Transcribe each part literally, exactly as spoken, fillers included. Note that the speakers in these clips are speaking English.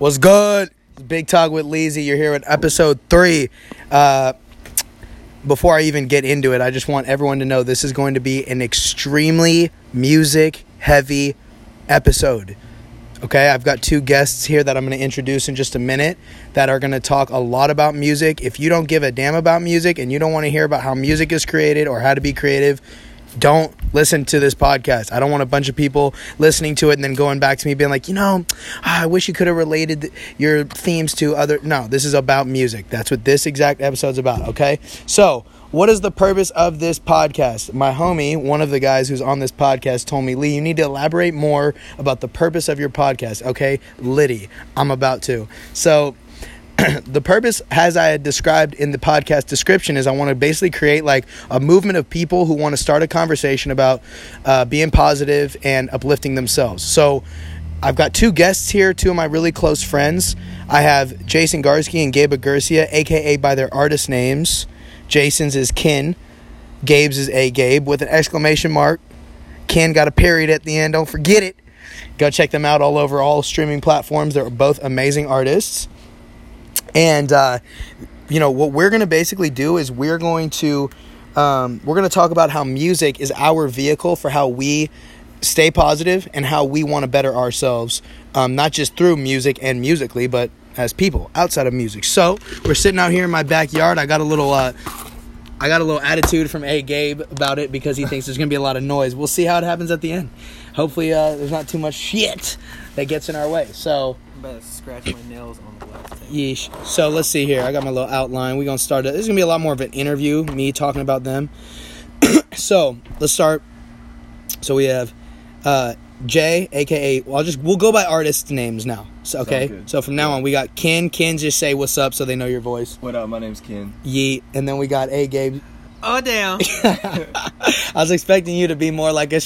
What's good? Big Talk with Leezy. You're here with episode three. Uh, before I even get into it, I just want everyone to know this is going to be an extremely music-heavy episode. Okay, I've got two guests here that I'm going to introduce in just a minute that are going to talk a lot about music. If you don't give a damn about music and you don't want to hear about how music is created or how to be creative, don't listen to this podcast. I don't want a bunch of people listening to it and then going back to me being like, you know, I wish you could have related your themes to other... No, this is about music. That's what this exact episode's about, okay? So, what is the purpose of this podcast? My homie, one of the guys who's on this podcast, told me, Lee, you need to elaborate more about the purpose of your podcast, okay? Liddy, I'm about to. So... The purpose, as I had described in the podcast description, is I want to basically create like a movement of people who want to start a conversation about uh, being positive and uplifting themselves. So I've got two guests here, two of my really close friends. I have Jason Garske and Gabe Agurcia, a k a by their artist names. Jason's is Kin. Gabe's is Ay Gabe with an exclamation mark. Kin got a period at the end. Don't forget it. Go check them out all over all streaming platforms. They're both amazing artists. And, uh, you know, what we're going to basically do is we're going to, um, we're going to talk about how music is our vehicle for how we stay positive and how we want to better ourselves, um, not just through music and musically, but as people outside of music. So we're sitting out here in my backyard. I got a little, uh, I got a little attitude from Ay Gabe about it because he thinks there's going to be a lot of noise. We'll see how it happens at the end. Hopefully, uh, there's not too much shit that gets in our way. So I'm about to scratch my nails on the glass. Yeesh. So let's see here. I got my little outline. We're going to start. This is going to be a lot more of an interview, me talking about them. So let's start. So we have uh, Jay, a k a. Well, I'll just, we'll go by artist names now. So, okay. So from now on, we got Ken. Ken, just say what's up so they know your voice. What up? My name's Ken. Yeet. And then we got Ay Gabe. Oh, damn. I was expecting you to be more like a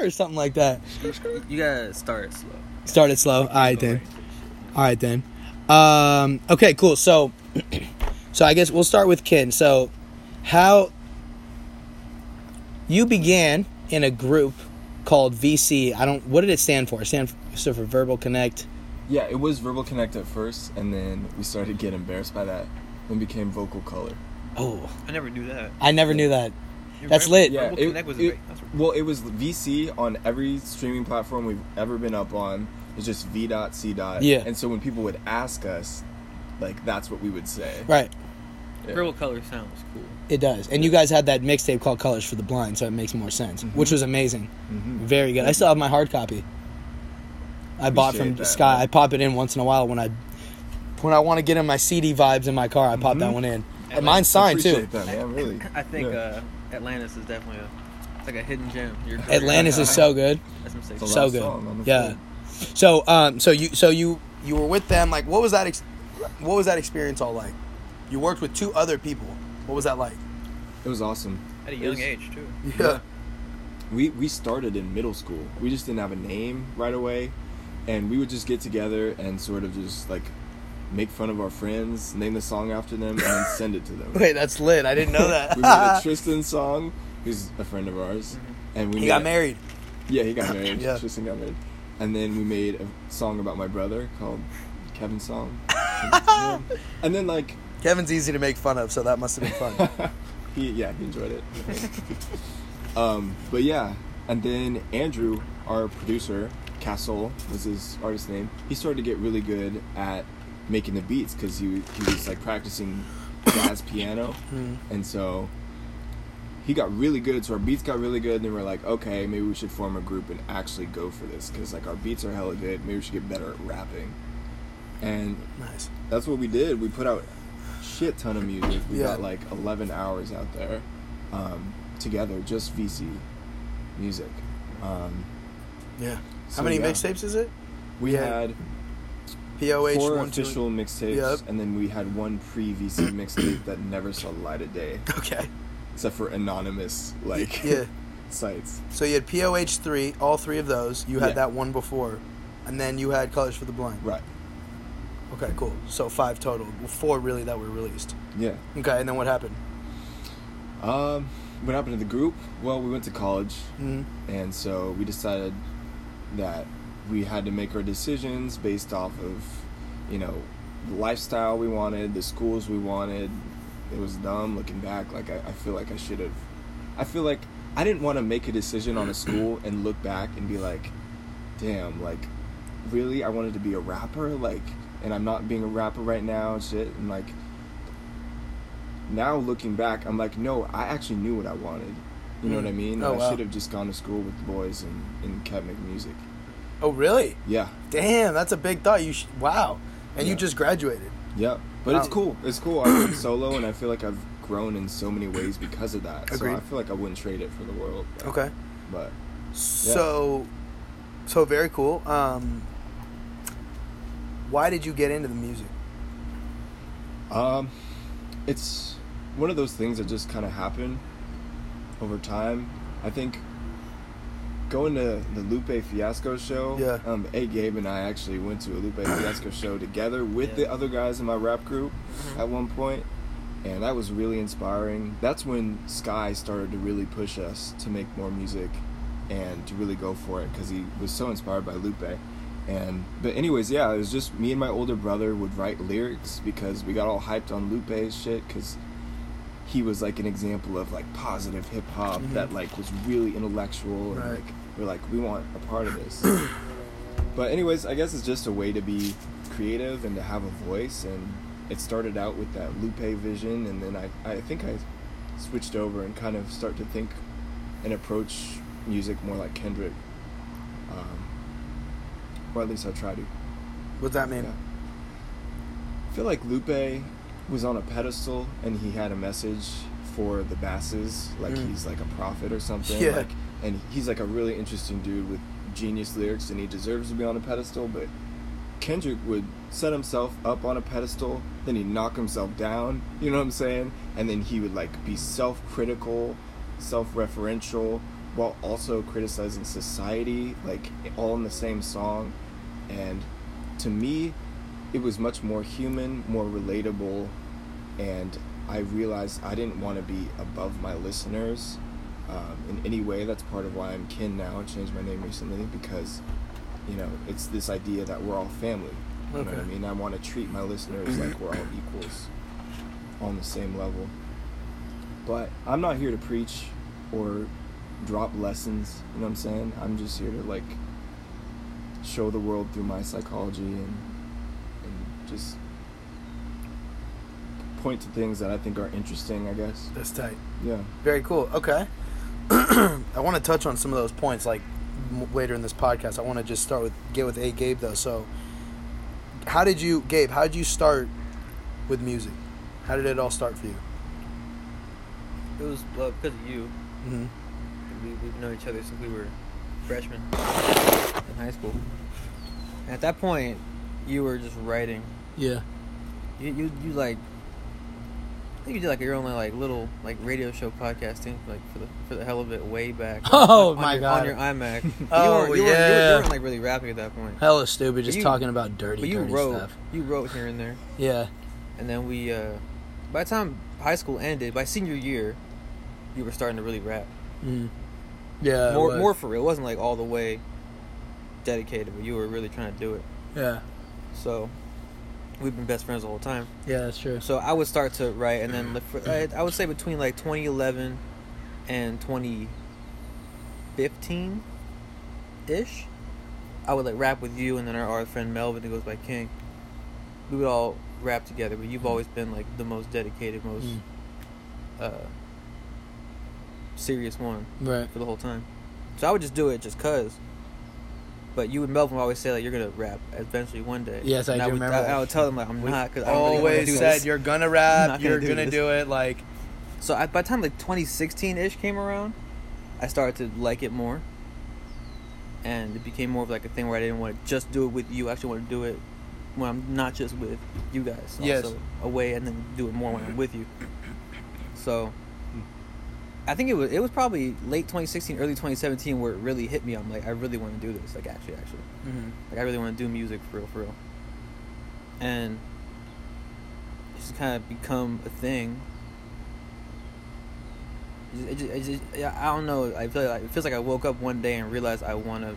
or something like that. You got to start it slow. Start it slow. All right, then. All right, then. Um, okay, cool. So, so I guess we'll start with Kin. So how you began in a group called V C. I don't, what did it stand for? It stand for, stood for Verbal Connect. Yeah, it was Verbal Connect at first, and then we started to get embarrassed by that and became Vocal Color. Oh, I never knew that. I never knew that. You're That's right. Lit. Yeah, Verbal it, Connect was it, great. That's right. Well, it was V C on every streaming platform we've ever been up on. It's just V dot C dot. Yeah. And so when people would ask us, like, that's what we would say. Right. Yeah. Verbal Color sounds cool. It does. And you guys had that mixtape called Colors for the Blind, so it makes more sense, mm-hmm. which was amazing. Mm-hmm. Very good. I still have my hard copy. I Appreciate bought from that, Sky. Man. I pop it in once in a while when I when I want to get in my C D vibes in my car. I pop mm-hmm. that one in. And mine's signed too. That, man, really. I think yeah. uh, Atlantis is definitely a, like a hidden gem. Your Atlantis is so good. That's so good. Song, yeah. Food. So, um, so you, so you, you were with them. Like, what was that? Ex- what was that experience all like? You worked with two other people. What was that like? It was awesome. At a young was, age, too. Yeah. We we started in middle school. We just didn't have a name right away, and we would just get together and sort of just like make fun of our friends, name the song after them, and send it to them. Wait, that's lit. I didn't know that. We made a Tristan song. Who's a friend of ours, mm-hmm. and we he got a, married. Yeah, he got married. Yeah. Tristan got married. And then we made a song about my brother called Kevin's Song. And then, like... Kevin's easy to make fun of, so that must have been fun. he, yeah, he enjoyed it. um, but, yeah. And then Andrew, our producer, Castle was his artist name. He started to get really good at making the beats because he, he was, like, practicing jazz piano. Mm. And so... He got really good, so our beats got really good, and then we we're like, okay, maybe we should form a group and actually go for this, because like our beats are hella good. Maybe we should get better at rapping, and nice. That's what we did. We put out a shit ton of music. We yeah. got like eleven hours out there um, together, just V C music. Um, yeah. So How many yeah. mixtapes is it? We yeah. had P O H four one, official mixtapes, yep. and then we had one pre-V C mixtape that never saw the light of day. Okay. Except for anonymous, like, yeah. sites. So you had P O H three, all three of those. You had yeah. that one before. And then you had Colors for the Blind. Right. Okay, cool. So five total. Four, really, that were released. Yeah. Okay, and then what happened? Um, what happened to the group? Well, we went to college. Mm-hmm. And so we decided that we had to make our decisions based off of you know, the lifestyle we wanted, the schools we wanted. It was dumb looking back. Like, I, I feel like I should have... I feel like I didn't want to make a decision on a school and look back and be like, damn, like, really? I wanted to be a rapper? Like, and I'm not being a rapper right now and shit. And, like, now looking back, I'm like, no, I actually knew what I wanted. You know what I mean? Oh, I wow. should have just gone to school with the boys and, and kept making music. Oh, really? Yeah. Damn, that's a big thought. You should, Wow. And yeah. you just graduated. Yeah. But wow. it's cool. It's cool. I went solo, and I feel like I've grown in so many ways because of that. Agreed. So I feel like I wouldn't trade it for the world. But, okay. But. Yeah. So, so very cool. Um, why did you get into the music? Um, it's one of those things that just kind of happened over time. I think going to the Lupe Fiasco show, yeah. um, Ay Gabe and I actually went to a Lupe Fiasco show together with yeah. the other guys in my rap group mm-hmm. at one point, and that was really inspiring. That's when Sky started to really push us to make more music and to really go for it, because he was so inspired by Lupe. And but anyways, yeah, it was just me and my older brother would write lyrics because we got all hyped on Lupe's shit, because he was like an example of like positive hip hop mm-hmm. that like was really intellectual, and right. like we're like, we want a part of this. But anyways, I guess it's just a way to be creative and to have a voice, and it started out with that Lupe vision, and then I, I think I switched over and kind of start to think and approach music more like Kendrick. Um, or at least I try to. What's that mean? Yeah. I feel like Lupe was on a pedestal, and he had a message for the masses, like mm. he's like a prophet or something. Yeah. Like, and he's like a really interesting dude with genius lyrics, and he deserves to be on a pedestal. But Kendrick would set himself up on a pedestal, then he'd knock himself down, you know what I'm saying? And then he would like be self-critical, self-referential, while also criticizing society, like all in the same song. And to me, it was much more human, more relatable, and I realized I didn't want to be above my listeners um, in any way. That's part of why I'm Kin now. I changed my name recently because, you know, it's this idea that we're all family. You okay. know what I mean? I want to treat my listeners like we're all equals, on the same level. But I'm not here to preach or drop lessons, you know what I'm saying? I'm just here to, like, show the world through my psychology and just point to things that I think are interesting, I guess. That's tight. Yeah. Very cool. Okay. I want to touch on some of those points, like, m- later in this podcast. I want to just start with, get with Ay Gabe, though. So, how did you, Gabe, how did you start with music? How did it all start for you? It was, well, because of you. Mm-hmm. We, we've known each other since we were freshmen in high school. And at that point, you were just writing. Yeah. You, you you like, I think you did like your own like little like radio show podcasting like for the for the hell of it way back. Like, oh on my your, god! On your iMac. oh you were, you yeah. Were, you, were, you weren't like really rapping at that point. Hella stupid, just you, talking about dirty, but you dirty wrote, stuff. You wrote here and there. Yeah. And then we, uh, by the time high school ended, by senior year, you were starting to really rap. Mm. Yeah. More more for real. It wasn't like all the way dedicated, but you were really trying to do it. Yeah. So, we've been best friends the whole time. Yeah, that's true. So I would start to write, and then I would say between like twenty eleven and twenty fifteen ish, I would like rap with you and then our, our friend Melvin, who goes by King. We would all rap together, but you've always been like the most dedicated, most mm. uh, serious one right. for the whole time. So I would just do it just cause. But you and Melvin would always say, like, you're going to rap eventually one day. Yes, I and do I would, remember. I, I would tell them, like, I'm we not. Cause always really do said, this. You're going to rap, you're going to do it, like. So I, by the time, like, twenty sixteen-ish came around, I started to like it more. And it became more of, like, a thing where I didn't want to just do it with you. I actually want to do it when I'm not just with you guys. Also yes. away, and then do it more when I'm with you. So I think it was it was probably late twenty sixteen, early twenty seventeen where it really hit me. I'm like, I really want to do this. Like, actually, actually. Mm-hmm. Like, I really want to do music for real, for real. And it's just kind of become a thing. It just, it just, it just, I don't know. I feel like, it feels like I woke up one day and realized I want to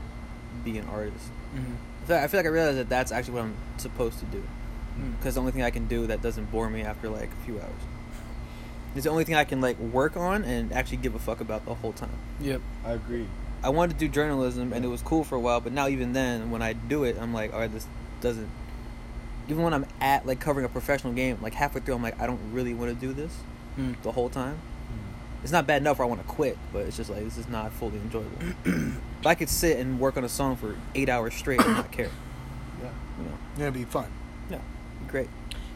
be an artist. Mm-hmm. I, feel like, I feel like I realized that that's actually what I'm supposed to do. because mm. the only thing I can do that doesn't bore me after like a few hours. It's the only thing I can like work on and actually give a fuck about the whole time. Yep, I agree. I wanted to do journalism and it was cool for a while, but now even then, when I do it, I'm like, all right, this doesn't. Even when I'm at like covering a professional game, like halfway through, I'm like, I don't really want to do this mm. the whole time. Mm. It's not bad enough where I want to quit, but it's just like this is not fully enjoyable. But I could sit and work on a song for eight hours straight and not care. Yeah, you know? Yeah, it'd be fun. Yeah, it'd be great.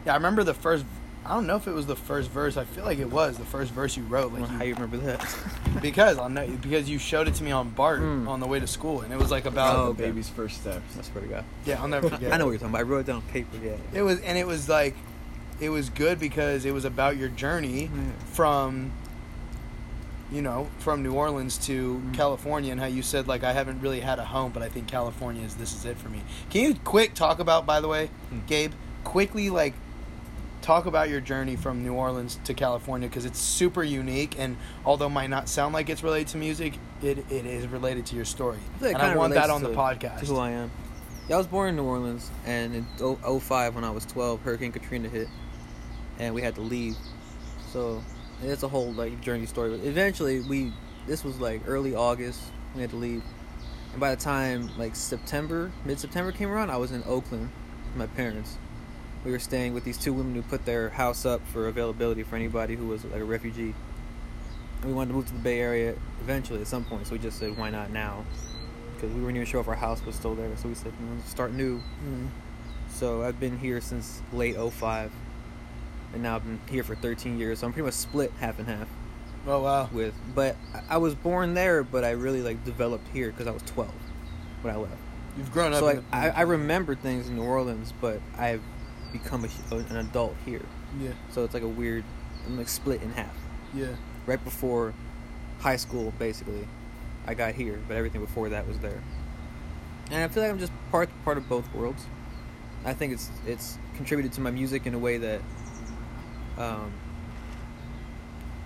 Yeah, I remember the first. I don't know if it was the first verse. I feel like it was the first verse you wrote. Like, I don't know you, how you remember that? Because I know because you showed it to me on BART mm. on the way to school, and it was like about oh, the baby's first steps. I swear to God. Yeah, I'll never forget. I know what you're talking about. I wrote it down on paper. Yeah. It was and it was like, it was good because it was about your journey mm. from, you know, from New Orleans to mm. California, and how you said like I haven't really had a home, but I think California is this is it for me. Can you quick talk about, by the way, mm. Gabe, quickly like. Talk about your journey from New Orleans to California, because it's super unique, and although it might not sound like it's related to music, it, it is related to your story. I and I want that on to, the podcast. To who I am. Yeah, I was born in New Orleans, and in oh five when I was twelve, Hurricane Katrina hit, and we had to leave. So it's a whole like journey story. But eventually, we this was like early August, we had to leave, and by the time like September, mid September came around, I was in Oakland with my parents. We were staying with these two women who put their house up for availability for anybody who was like a refugee. And we wanted to move to the Bay Area eventually at some point, so we just said, why not now? Because we weren't even sure if our house was still there, so we said, you know, start new. Mm-hmm. So I've been here since late oh five, and now I've been here for thirteen years, so I'm pretty much split half and half. Oh, wow. With, but I was born there, but I really like developed here because I was twelve when I left. You've grown up. So like, the- I, I remember things in New Orleans, but I've become a, an adult here. Yeah. So it's like a weird, I'm like split in half. Yeah. Right before high school, basically, I got here, but everything before that was there. And I feel like I'm just part part of both worlds. I think it's it's contributed to my music in a way that, um,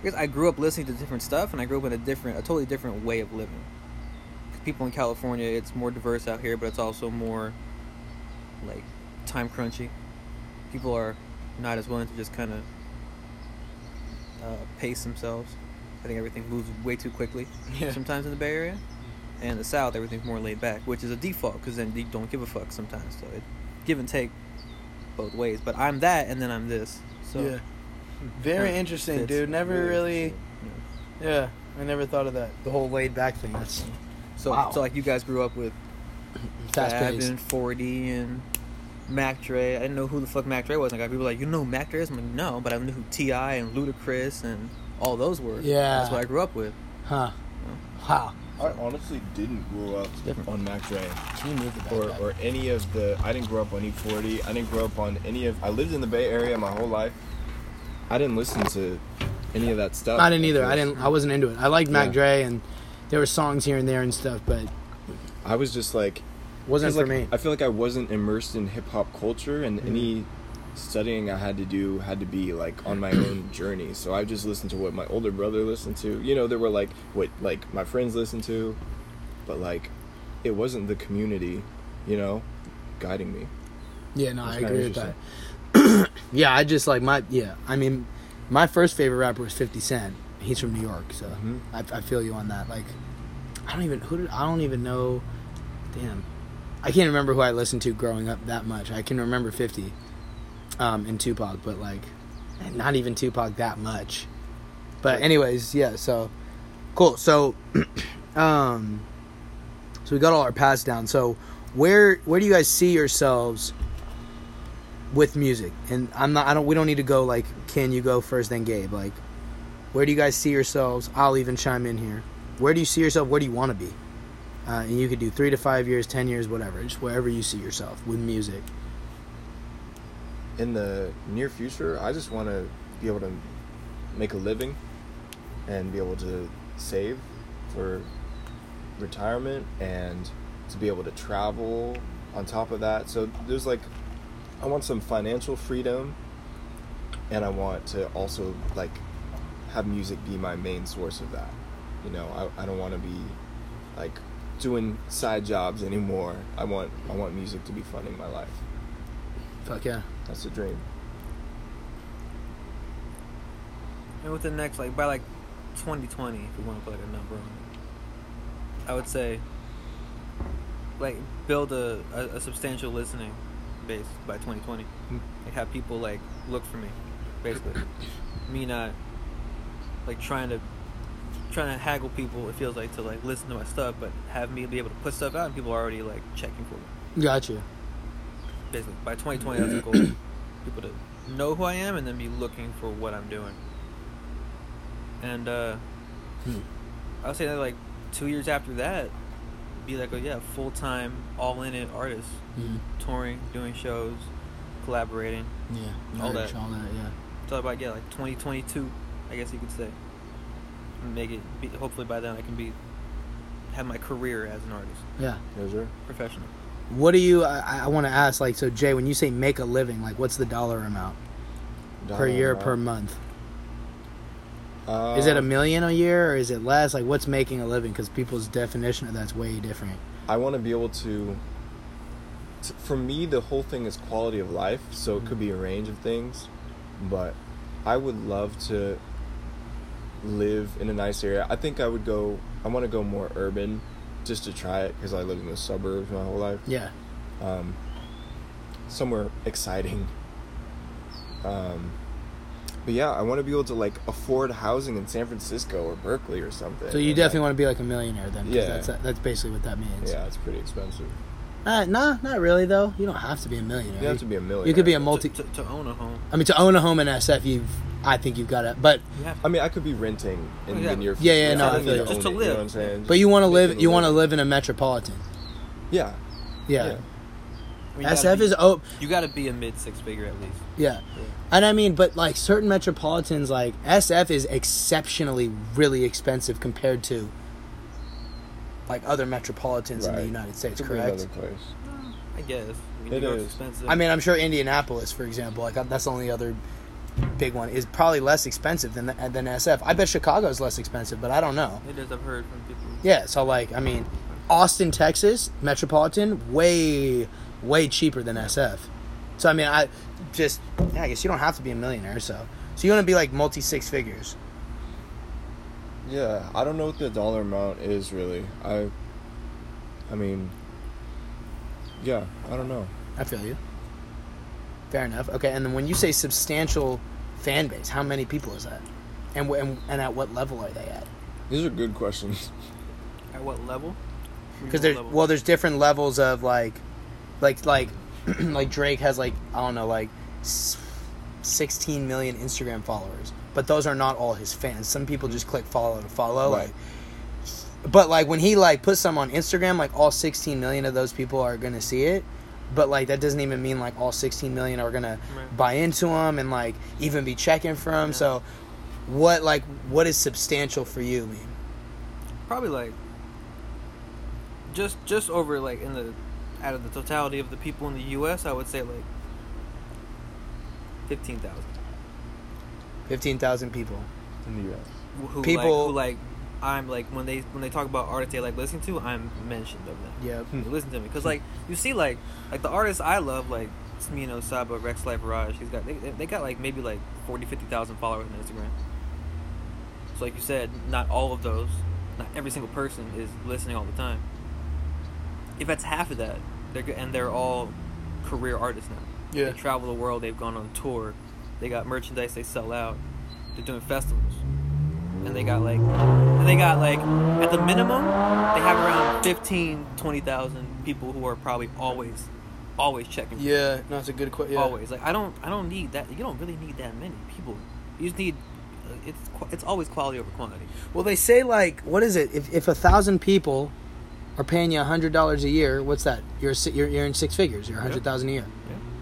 because I grew up listening to different stuff, and I grew up in a different, a totally different way of living. People in California, it's more diverse out here, but it's also more, like, time crunchy. People are not as willing to just kind of uh, pace themselves. I think everything moves way too quickly yeah. sometimes in the Bay Area. And the South, everything's more laid back, which is a default because then you don't give a fuck sometimes. So it give and take both ways. But I'm that and then I'm this. So yeah. Very interesting, dude. Never very, really... Yeah. yeah, I never thought of that. The whole laid back thing. That's... So, wow. so like you guys grew up with Fab and forty and... Mac Dre. I didn't know who the fuck Mac Dre was. I got people like, you know who Mac Dre is? I'm like, no, but I knew who T I and Ludacris and all those were. Yeah. That's what I grew up with. Huh. You know? Wow. I honestly didn't grow up on Mac Dre. He knew the or, or any of the... I didn't grow up on E forty. I didn't grow up on any of... I lived in the Bay Area my whole life. I didn't listen to any of that stuff. I didn't either. I didn't. I wasn't into it. I liked Mac yeah. Dre and there were songs here and there and stuff, but... I was just like... Wasn't for like, me. I feel like I wasn't immersed in hip hop culture, and mm-hmm. any studying I had to do had to be like on my own journey. So I just listened to what my older brother listened to. You know, there were like what like my friends listened to, but like it wasn't the community, you know, guiding me. Yeah, no, I agree with that. Yeah, I just like my yeah. I mean, my first favorite rapper was fifty Cent. He's from New York, so mm-hmm. I, I feel you on that. Like, I don't even who did I don't even know. Damn. I can't remember who I listened to growing up that much. I can remember fifty um, and Tupac, but, like, not even Tupac that much. But anyways, yeah, so, cool. So, um, so we got all our paths down. So where where do you guys see yourselves with music? And I'm not, I don't, we don't need to go, like, Kin, you go first, then Gabe. Like, where do you guys see yourselves? I'll even chime in here. Where do you see yourself? Where do you want to be? Uh, and you could do three to five years, ten years, whatever. Just wherever you see yourself with music. In the near future, I just want to be able to make a living and be able to save for retirement and to be able to travel on top of that. So there's like, I want some financial freedom, and I want to also like have music be my main source of that. You know, I, I don't want to be like... doing side jobs anymore. I want I want music to be funding my life. Fuck yeah. That's the dream. And with the next, like, by, like, twenty twenty, if we want to put, like, a number on it, I would say, like, build a, a, a substantial listening base by twenty twenty. Like, have people, like, look for me, basically. Me not, like, trying to, trying to haggle people, it feels like, to, like, listen to my stuff, but have me be able to put stuff out and people are already, like, checking for me. Gotcha. Basically, by twenty twenty, that's the goal. People to know who I am and then be looking for what I'm doing. And uh, hmm. I would say that, like, two years after that, be like, oh yeah, full time, all in it artist, mm-hmm. touring, doing shows, collaborating, yeah, all that, all that, yeah. So about yeah, like twenty twenty-two, I guess you could say. Make it. Be, hopefully by then I can be, have my career as an artist. Yeah, yes, sir. Professional. What do you? I, I want to ask, like, so Jay, when you say make a living, like, what's the dollar amount dollar per year amount. per month? Uh, is it a million a year or is it less? Like, what's making a living? Because people's definition of that's way different. I want to be able to, to... For me, the whole thing is quality of life, so it could be a range of things. But I would love to live in a nice area. I think I would go... I want to go more urban just to try it because I lived in the suburbs my whole life. Yeah. Um, somewhere exciting. Um... But yeah, I want to be able to, like, afford housing in San Francisco or Berkeley or something. So you definitely like, want to be like a millionaire then. Yeah. That's, that's basically what that means. Yeah, it's pretty expensive. Uh, nah, not really though. You don't have to be a millionaire. You have to be a millionaire. You could be a multi... To, to, to own a home. I mean, to own a home in S F, you've... I think you've got to... But... To. I mean, I could be renting in yeah. the near future. Yeah, yeah, no. I I feel like just to live. It, you know what I'm saying? But you want to live... You want to live in a metropolitan. Yeah. Yeah. yeah. I mean, S F be, is oh, you got to be a mid six figure at least. Yeah. yeah, and I mean, but like certain metropolitans, like S F is exceptionally really expensive compared to like other metropolitans right. in the United States. It could correct? Be another place. Well, I guess I mean, it is. Expensive. I mean, I'm sure Indianapolis, for example, like that's the only other big one is probably less expensive than than S F. I bet Chicago is less expensive, but I don't know. It is. I've heard from people. Yeah. So like, I mean, Austin, Texas, metropolitan, way. Way cheaper than S F. So, I mean, I just... Yeah, I guess you don't have to be a millionaire, so... So, you want to be, like, multi-six figures. Yeah, I don't know what the dollar amount is, really. I... I mean... Yeah, I don't know. I feel you. Fair enough. Okay, and then when you say substantial fan base, how many people is that? And w- and, and at what level are they at? These are good questions. At what level? Because there's... Level? Well, there's different levels of, like... Like like, like Drake has like I don't know like sixteen million Instagram followers, but those are not all his fans. Some people just click follow to follow. Right. Like, but like when he like puts some on Instagram, like all sixteen million of those people are gonna see it. But like that doesn't even mean like all sixteen million are gonna right. buy into him and like even be checking for him. Yeah. So, what like what is substantial for you, man? Probably like just just over like in the. Out of the totality of the people in the U S, I would say like fifteen thousand. fifteen thousand people in the U S Who people like, who like I'm like when they when they talk about artists they like listen to, I'm mentioned of them. Yeah, they listen to me because like you see like like the artists I love like Smino, Saba, Rex Life, Raj. He's got they they got like maybe like forty, fifty thousand followers on Instagram. So like you said, not all of those, not every single person is listening all the time. If that's half of that, they're good, and they're all career artists now. Yeah. They travel the world. They've gone on tour. They got merchandise. They sell out. They're doing festivals, and they got like, and they got like, at the minimum, they have around fifteen, twenty thousand people who are probably always, always checking. Yeah, no, that's a good question. Yeah. Always, like I don't, I don't need that. You don't really need that many people. You just need. It's it's always quality over quantity. Well, they say like, what is it? If if a thousand people. Are paying you a hundred dollars a year? What's that? You're you're, you're in six figures. You're a hundred thousand a year.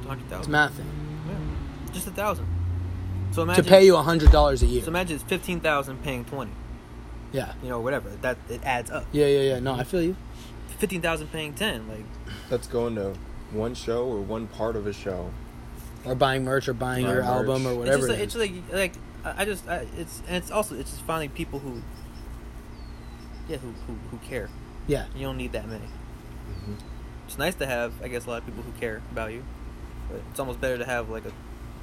Yeah, hundred thousand. It's math thing. Yeah, just a thousand. So imagine to pay you a hundred dollars a year. So imagine it's fifteen thousand paying twenty. Yeah. You know, whatever that it adds up. Yeah, yeah, yeah. No, I feel you. Fifteen thousand paying ten, like that's going to one show or one part of a show, or buying merch or buying or your merch. Album or whatever. It's just like, it is. It's like like I just I, it's and it's also it's just finding people who yeah who who, who care. Yeah. You don't need that many. Mm-hmm. It's nice to have, I guess, a lot of people who care about you. But it's almost better to have like a,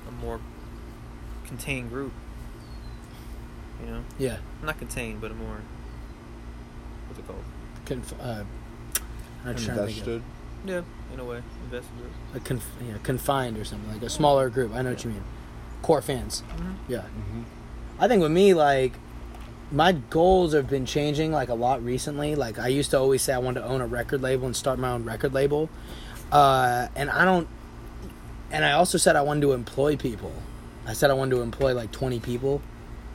a more contained group. You know? Yeah. Not contained, but a more, what's it called? Conf- uh, I'm trying to think of, yeah, in a way. Invested group. A conf- yeah, confined or something. Like a smaller group. I know yeah. what you mean. Core fans. Mm-hmm. Yeah. Mm-hmm. I think with me, like, my goals have been changing, like, a lot recently. Like, I used to always say I wanted to own a record label and start my own record label. Uh, and I don't... And I also said I wanted to employ people. I said I wanted to employ, like, twenty people.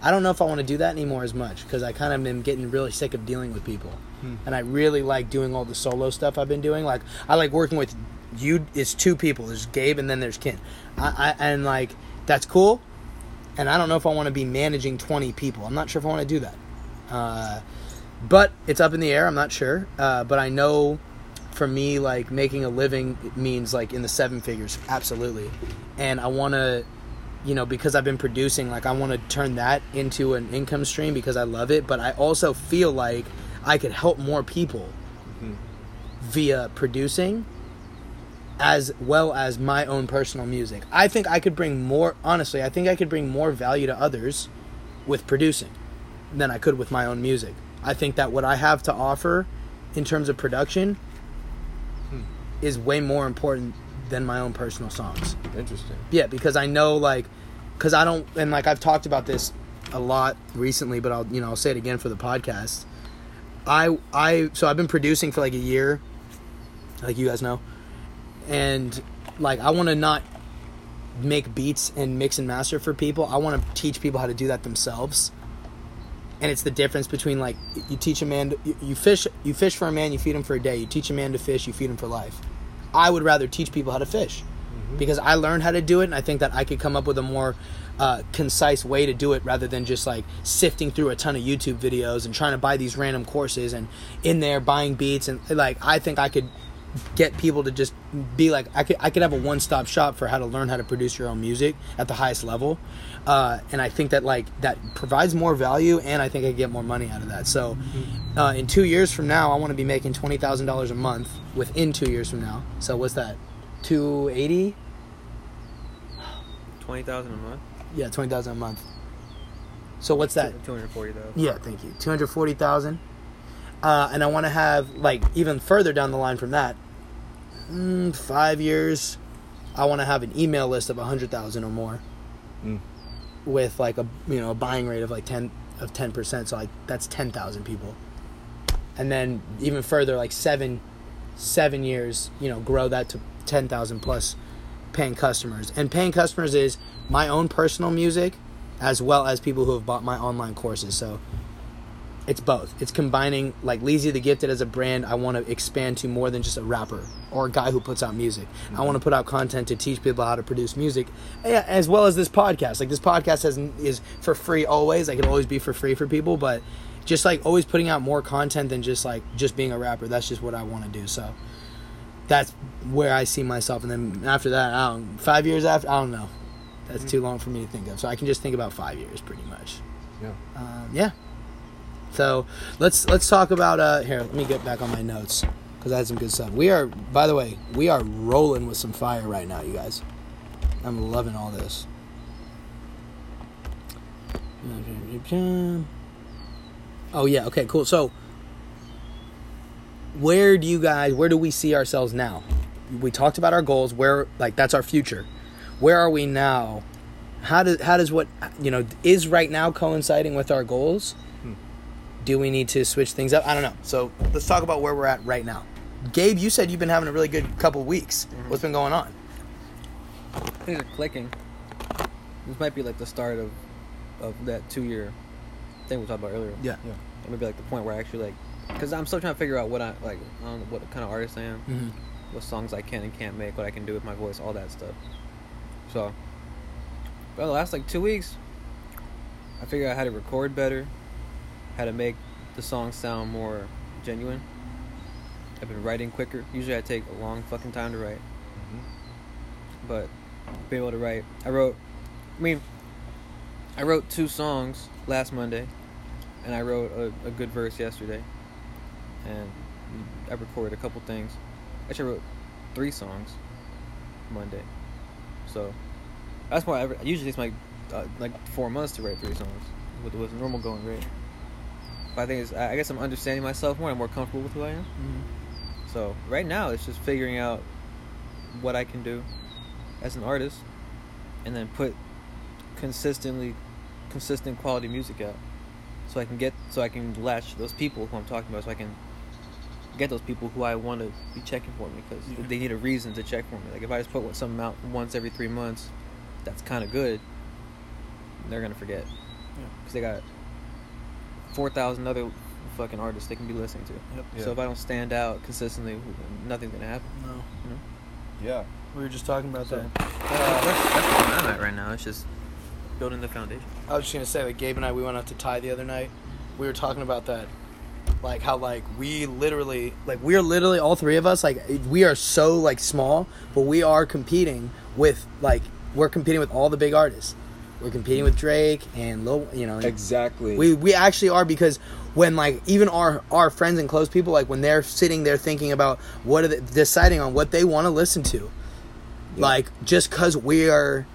I don't know if I want to do that anymore as much, because I kind of am getting really sick of dealing with people. Hmm. And I really like doing all the solo stuff I've been doing. Like, I like working with you. It's two people. There's Gabe and then there's Kin. I, I and, like, that's cool. And I don't know if I want to be managing twenty people. I'm not sure if I want to do that. Uh, but it's up in the air. I'm not sure. Uh, but I know for me, like, making a living means, like, in the seven figures. Absolutely. And I want to, you know, because I've been producing, like, I want to turn that into an income stream because I love it. But I also feel like I could help more people mm-hmm. via producing, as well as my own personal music. I think I could bring more, honestly, I think I could bring more value to others with producing than I could with my own music. I think that what I have to offer in terms of production hmm. is way more important than my own personal songs. Interesting. Yeah, because I know, like, because I don't, and like I've talked about this a lot recently, but I'll, you know, I'll say it again for the podcast. I, I, so I've been producing for like a year, like you guys know. And, like, I want to not make beats and mix and master for people. I want to teach people how to do that themselves. And it's the difference between, like, you teach a man... To, you fish You fish for a man, you feed him for a day. You teach a man to fish, you feed him for life. I would rather teach people how to fish. Mm-hmm. Because I learned how to do it, and I think that I could come up with a more uh, concise way to do it rather than just, like, sifting through a ton of YouTube videos and trying to buy these random courses and in there buying beats. And, like, I think I could... get people to just be like, I could I could have a one-stop shop for how to learn how to produce your own music at the highest level, uh, and I think that, like, that provides more value, and I think I could get more money out of that. So uh, in two years from now, I want to be making twenty thousand dollars a month within two years from now. So what's that, two eighty? twenty thousand dollars a month? Yeah, twenty thousand dollars a month. So what's that? two hundred forty thousand dollars. Yeah, thank you. two hundred forty thousand dollars. Uh, and I want to have, like, even further down the line from that, mm, five years, I want to have an email list of one hundred thousand or more mm. with, like, a, you know, a buying rate of, like, ten, of ten percent. So, like, that's ten thousand people. And then even further, like, seven, seven years, you know, grow that to ten thousand plus paying customers. And paying customers is my own personal music as well as people who have bought my online courses. So... it's both. It's combining, like, Leezy the Gifted as a brand. I want to expand to more than just a rapper or a guy who puts out music. Mm-hmm. I want to put out content to teach people how to produce music, as well as this podcast. Like, this podcast has, is for free always. Like, it can always be for free for people, but just, like, always putting out more content than just, like, just being a rapper. That's just what I want to do. So that's where I see myself. And then after that, I don't, five years after, I don't know. That's mm-hmm. too long for me to think of. So I can just think about five years pretty much. Yeah. Um, yeah. So let's let's talk about uh, here. Let me get back on my notes because I had some good stuff. We are, by the way, we are rolling with some fire right now, you guys. I'm loving all this. Oh yeah, okay, cool. So where do you guys? Where do we see ourselves now? We talked about our goals. Where, like, that's our future. Where are we now? How does how does what you know is right now coinciding with our goals? Do we need to switch things up? I don't know. So let's talk about where we're at right now. Gabe, you said you've been having a really good couple weeks. Mm-hmm. What's been going on? Things are clicking. This might be like the start of, of that two-year thing we talked about earlier. Yeah. yeah. It might be like the point where I actually like... because I'm still trying to figure out what I like, um, what kind of artist I am, mm-hmm. what songs I can and can't make, what I can do with my voice, all that stuff. So, well, the last like two weeks, I figured out how to record better. How to make the song sound more genuine. I've been writing quicker. Usually I take a long fucking time to write. Mm-hmm. But being able to write, I wrote, I mean, I wrote two songs last Monday, and I wrote a, a good verse yesterday, and I recorded a couple things. Actually, I wrote three songs Monday, So that's why I, I usually takes like uh, like four months to write three songs with with normal going rate. But I think it's, I guess I'm understanding myself more. I'm more comfortable with who I am. Mm-hmm. So right now it's just figuring out what I can do as an artist, and then put consistently consistent quality music out, so I can get so I can latch those people who I'm talking about, so I can get those people who I want to be checking for me, because yeah. they need a reason to check for me. Like if I just put something out once every three months, that's kind of good. They're gonna forget, because yeah. they got four thousand other fucking artists they can be listening to. Yep. So yeah. if I don't stand out consistently, nothing's gonna happen. No. You know? Yeah. We were just talking about so, that. Uh, that's, that's where I'm at right now. It's just building the foundation. I was just gonna say, like Gabe and I, we went out to Ty the other night. We were talking about that. Like how like we literally like we're literally all three of us, like we are so like small, but we are competing with like we're competing with all the big artists. We're competing with Drake and Lil, you know. Exactly. We we actually are, because when like even our our friends and close people, like when they're sitting there thinking about what are they deciding on what they want to listen to. Yeah. Like just cuz we are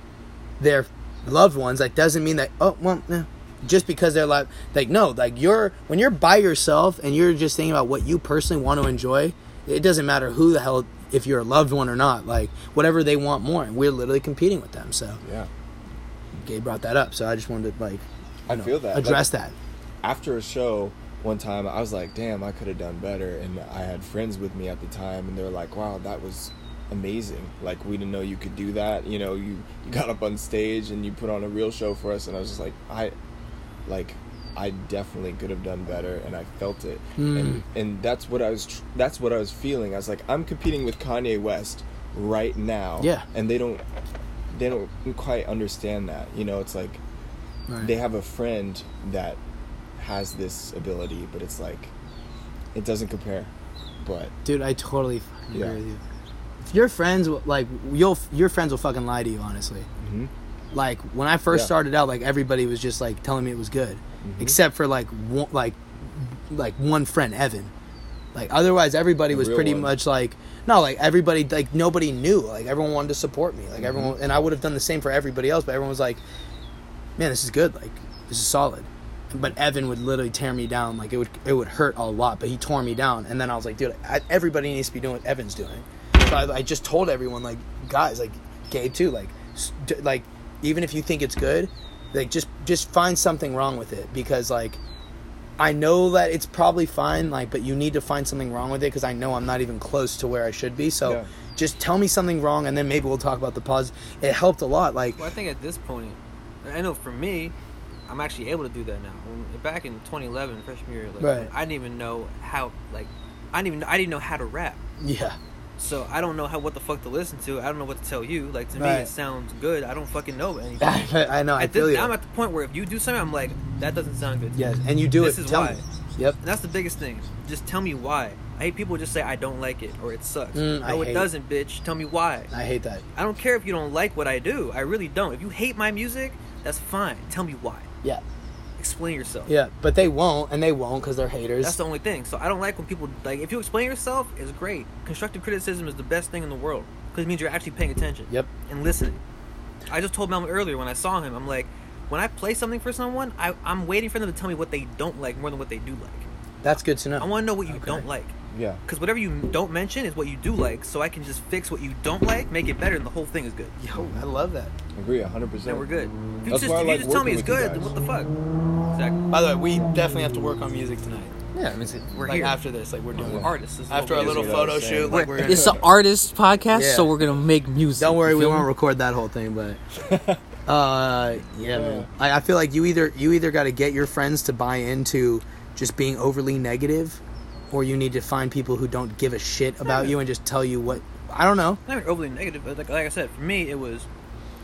their loved ones, that doesn't mean that oh well yeah. just because they're like, like no, like you're when you're by yourself and you're just thinking about what you personally want to enjoy, it doesn't matter who the hell, if you're a loved one or not, like whatever they want more, and we're literally competing with them. So yeah, Gabe brought that up, so I just wanted to like I know, feel that address like, that. After a show one time, I was like, damn, I could have done better, and I had friends with me at the time, and they were like, wow, that was amazing, like we didn't know you could do that. You know, you, you got up on stage and you put on a real show for us, and I was just like, I. Like, I definitely could have done better, and I felt it, mm. and and that's what I was. Tr- that's what I was feeling. I was like, I'm competing with Kanye West right now, yeah, and they don't, they don't quite understand that. You know, it's like, right. they have a friend that has this ability, but it's like, it doesn't compare. But dude, I totally fucking yeah. agree with you. Your friends, like you'll, your friends will fucking lie to you, honestly. Mm-hmm. Like when I first yeah. started out, like everybody was just like telling me it was good, mm-hmm. except for like one, like like one friend, Evan. Like otherwise, everybody the was pretty one. much like no, like everybody, like nobody knew. Like everyone wanted to support me. Like mm-hmm. everyone, and I would have done the same for everybody else. But everyone was like, "Man, this is good. Like this is solid." But Evan would literally tear me down. Like it would it would hurt a lot. But he tore me down, and then I was like, "Dude, I, everybody needs to be doing what Evan's doing." So I, I just told everyone, like guys, like Gabe too, like st- like. Even if you think it's good, like just just find something wrong with it, because like I know that it's probably fine, like but you need to find something wrong with it, because I know I'm not even close to where I should be. So yeah. just tell me something wrong, and then maybe we'll talk about the pause. It helped a lot. Like well, I think at this point, I know for me, I'm actually able to do that now. Back in twenty eleven, freshman year, like right. I didn't even know how. Like I didn't even I didn't know how to rap. Yeah. So I don't know how what the fuck to listen to. I don't know what to tell you. Like to right. me, it sounds good. I don't fucking know anything. I know. I at feel this, you. I'm at the point where if you do something, I'm like, that doesn't sound good. Yes, and you do this it. This is tell why. Me. Yep. And that's the biggest thing. Just tell me why. I hate people who just say I don't like it or it sucks. Mm, no, I hate it doesn't, bitch. Tell me why. I hate that. I don't care if you don't like what I do. I really don't. If you hate my music, that's fine. Tell me why. Yeah. Explain yourself. Yeah, but they won't, and they won't because they're haters. That's the only thing. So I don't like when people, like, if you explain yourself, it's great. Constructive criticism is the best thing in the world, because it means you're actually paying attention. Yep. And listening. I just told Melvin earlier when I saw him, I'm like, when I play something for someone, I, I'm waiting for them to tell me what they don't like more than what they do like. That's good to know. I want to know what you okay. don't like. Yeah. Because whatever you don't mention is what you do like, so I can just fix what you don't like, make it better, and the whole thing is good. Yo, I love that. I agree, one hundred percent. And we're good. If you That's just, why I if like you just tell me it's good, then what the fuck? Exactly. By the way, we definitely have to work on music tonight. Yeah, I mean, we're like here. After this, like we're doing we're artists. After our little photo shoot, like we're it's an artist podcast, yeah. so we're gonna make music. Don't worry, we won't record that whole thing, but uh, yeah, yeah, man. I, I feel like you either you either got to get your friends to buy into just being overly negative, or you need to find people who don't give a shit about yeah. you and just tell you what I don't know. Not even overly negative, but like, like I said, for me it was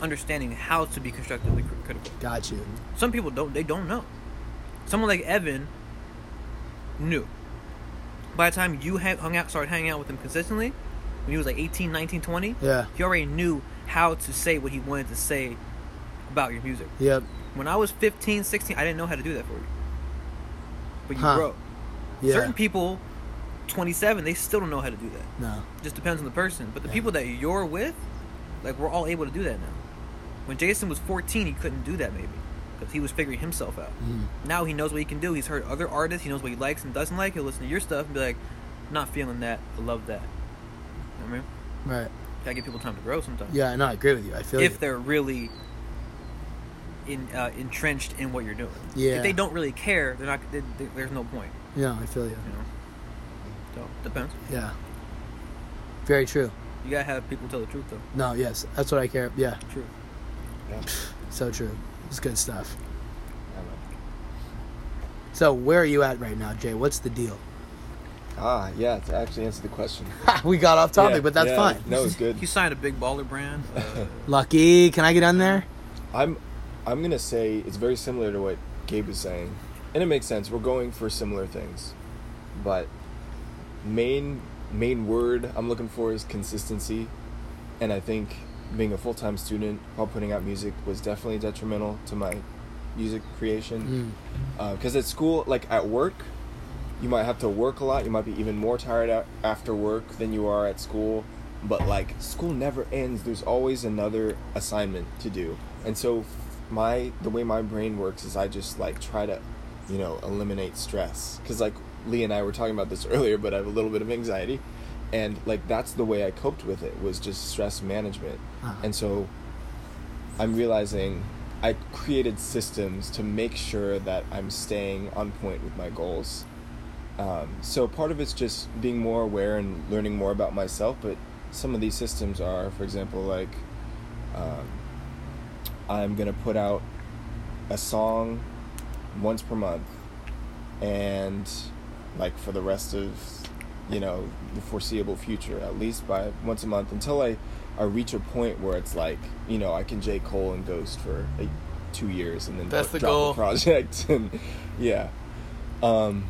understanding how to be constructively critical. Got you. Some people don't. They don't know. Someone like Evan knew. By the time you had hung out, started hanging out with him consistently, when he was like eighteen, nineteen, twenty, yeah. he already knew how to say what he wanted to say about your music. Yep. When I was fifteen, sixteen, I didn't know how to do that for you. But you huh. grow. Yeah. Certain people, twenty-seven, they still don't know how to do that. No. It just depends on the person. But the yeah. people that you're with, Like, we're all able to do that now. When Jason was fourteen, he couldn't do that, maybe, because he was figuring himself out. Mm. Now he knows what he can do. He's heard other artists. He knows what he likes and doesn't like. He'll listen to your stuff and be like, not feeling that. I love that. You know what I mean? Right. Gotta give people time to grow sometimes. Yeah, no, I agree with you. I feel if you. They're really in uh, entrenched in what you're doing. Yeah. If they don't really care, they're not. They, they, there's no point. Yeah, I feel you. You know? So, depends. Yeah. Very true. You gotta have people tell the truth, though. No, yes. That's what I care. Yeah. True. Yeah. So true. It's good stuff. Yeah, so, where are you at right now, Jay? What's the deal? Ah, yeah, to actually answer the question. We got off topic, yeah, but that's yeah, fine. No, it's good. You signed a big baller brand. Uh, Lucky. Can I get on there? I'm I'm going to say it's very similar to what Gabe was saying. And it makes sense. We're going for similar things. But main main word I'm looking for is consistency. And I think being a full-time student while putting out music was definitely detrimental to my music creation. Because mm. uh, at school, like at work, you might have to work a lot. You might be even more tired after work than you are at school. But, like, school never ends. There's always another assignment to do. And so my the way my brain works is I just, like, try to, you know, eliminate stress. Because, like, Lee and I were talking about this earlier, but I have a little bit of anxiety. And, like, that's the way I coped with it, was just stress management. Uh-huh. And so I'm realizing I created systems to make sure that I'm staying on point with my goals. Um, so part of it's just being more aware and learning more about myself, but some of these systems are, for example, like um, I'm going to put out a song once per month, and like for the rest of, you know, the foreseeable future, at least by once a month, until I, I reach a point where it's like, you know, I can J. Cole and Ghost for like two years and then That's the drop goal. A project. And yeah. Um,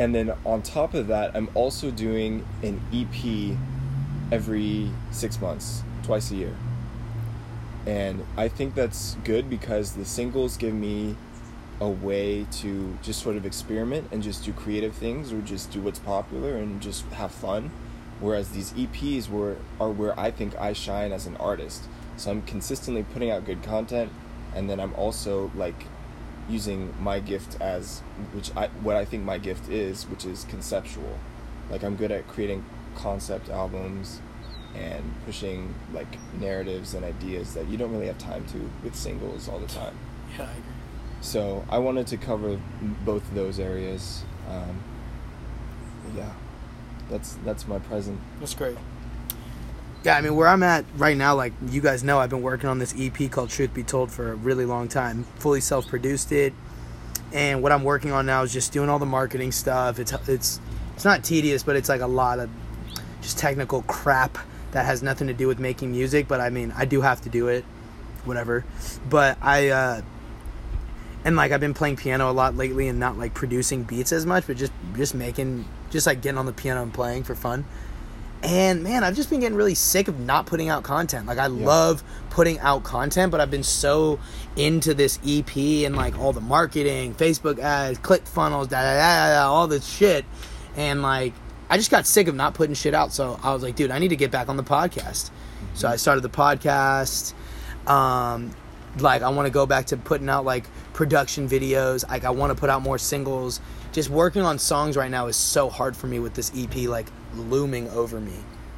And then on top of that, I'm also doing an E P every six months, twice a year. And I think that's good because the singles give me a way to just sort of experiment and just do creative things or just do what's popular and just have fun. Whereas these E Ps were are where I think I shine as an artist. So I'm consistently putting out good content, and then I'm also like using my gift as which I what I think my gift is, which is conceptual. Like, I'm good at creating concept albums and pushing like narratives and ideas that you don't really have time to with singles all the time. Yeah, I agree. So I wanted to cover both of those areas. Um, yeah, that's that's my present. That's great. Yeah, I mean, where I'm at right now, like, you guys know, I've been working on this E P called Truth Be Told for a really long time. Fully self-produced it. And what I'm working on now is just doing all the marketing stuff. It's it's it's not tedious, but it's, like, a lot of just technical crap that has nothing to do with making music. But, I mean, I do have to do it. Whatever. But I... Uh, and, like, I've been playing piano a lot lately and not, like, producing beats as much, but just just making... Just, like, getting on the piano and playing for fun. And, man, I've just been getting really sick of not putting out content. Like, I yeah. love putting out content, but I've been so into this E P and, like, all the marketing, Facebook ads, ClickFunnels, da da da da, all this shit. And, like, I just got sick of not putting shit out. So I was like, dude, I need to get back on the podcast. Mm-hmm. So I started the podcast. Um, like, I want to go back to putting out, like, production videos. Like, I want to put out more singles. Just working on songs right now is so hard for me with this E P, like, looming over me.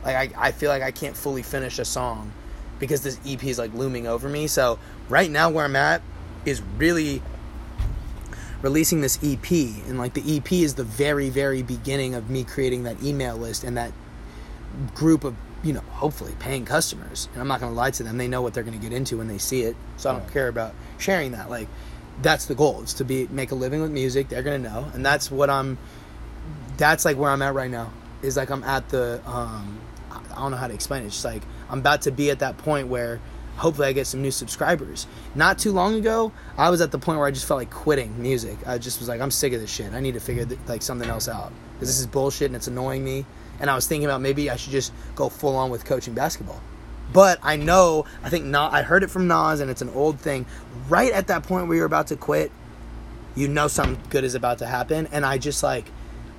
Like, I, I feel like I can't fully finish a song because this E P is, like, looming over me. So right now where I'm at is really releasing this E P. And, like, the E P is the very, very beginning of me creating that email list and that group of, you know, hopefully paying customers. And I'm not going to lie to them. They know what they're going to get into when they see it. So I don't yeah. care about sharing that. Like, that's the goal. It's to be make a living with music. They're gonna know, and that's what I'm. That's like where I'm at right now. Is like I'm at the. Um, I don't know how to explain it. It's just like I'm about to be at that point where, hopefully, I get some new subscribers. Not too long ago, I was at the point where I just felt like quitting music. I just was like, I'm sick of this shit. I need to figure th- like something else out because this is bullshit and it's annoying me. And I was thinking about maybe I should just go full on with coaching basketball. But I know, I think Na- I heard it from Nas, and it's an old thing. Right at that point where you're about to quit, you know something good is about to happen. And I just, like,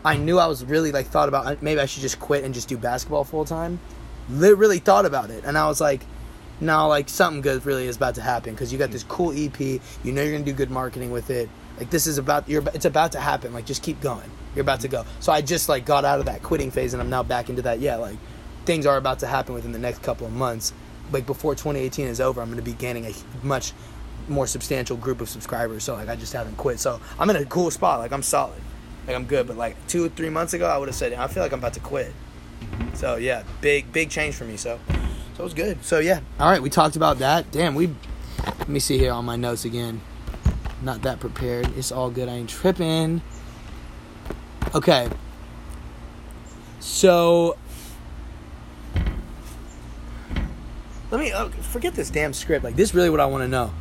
I knew I was really, like, thought about, maybe I should just quit and just do basketball full time. really thought about it, and I was like, no, like something good really is about to happen because you got this cool E P. You know you're gonna do good marketing with it. Like this is about you're. It's about to happen. Like just keep going. You're about to go. So I just like got out of that quitting phase, and I'm now back into that. Yeah, like things are about to happen within the next couple of months. Like before twenty eighteen is over, I'm gonna be gaining a much more substantial group of subscribers. So like I just haven't quit. So I'm in a cool spot. Like I'm solid. Like I'm good. But like two or three months ago, I would have said I feel like I'm about to quit. So yeah, big big change for me. So. So it was good. So, yeah. All right. We talked about that. Damn, we... Let me see here on my notes again. Not that prepared. It's all good. I ain't tripping. Okay. So... Let me... Oh, forget this damn script. Like, this is really what I want to know.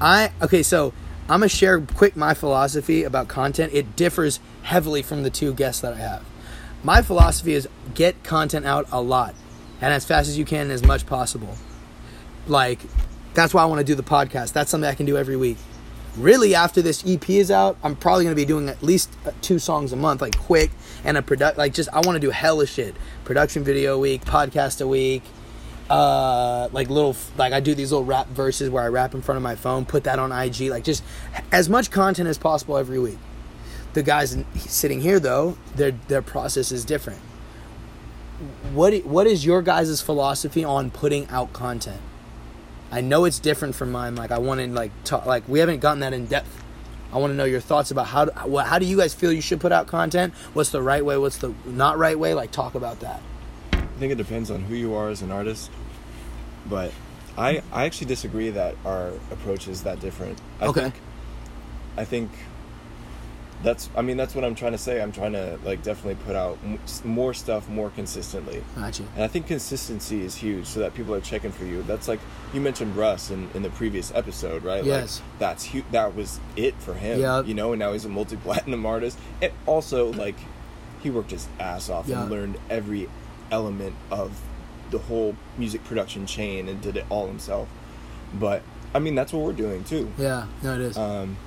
I... Okay, so... I'm going to share quick my philosophy about content. It differs heavily from the two guests that I have. My philosophy is get content out a lot. And as fast as you can, as much possible. Like, that's why I want to do the podcast. That's something I can do every week. Really, after this E P is out, I'm probably going to be doing at least two songs a month, like quick. And a product, like just, I want to do hella shit. Production video a week, podcast a week. Uh, like little, like I do these little rap verses where I rap in front of my phone, put that on I G. Like just as much content as possible every week. The guys sitting here though, their their process is different. What What is your guys' philosophy on putting out content? I know it's different from mine. Like, I want to, like, talk, like we haven't gotten that in depth. I want to know your thoughts about how, what, how do you guys feel you should put out content? What's the right way? What's the not right way? Like, talk about that. I think it depends on who you are as an artist. But I, I actually disagree that our approach is that different. I okay. Think, I think... That's, I mean, that's what I'm trying to say. I'm trying to, like, definitely put out m- more stuff more consistently. Gotcha. And I think consistency is huge so that people are checking for you. That's like, you mentioned Russ in, in the previous episode, right? Yes. Like, that's hu- that was it for him, yep. You know, and now he's a multi-platinum artist. And also, like, he worked his ass off yep. and learned every element of the whole music production chain and did it all himself. But, I mean, that's what we're doing, too. Yeah, no, it is. Um...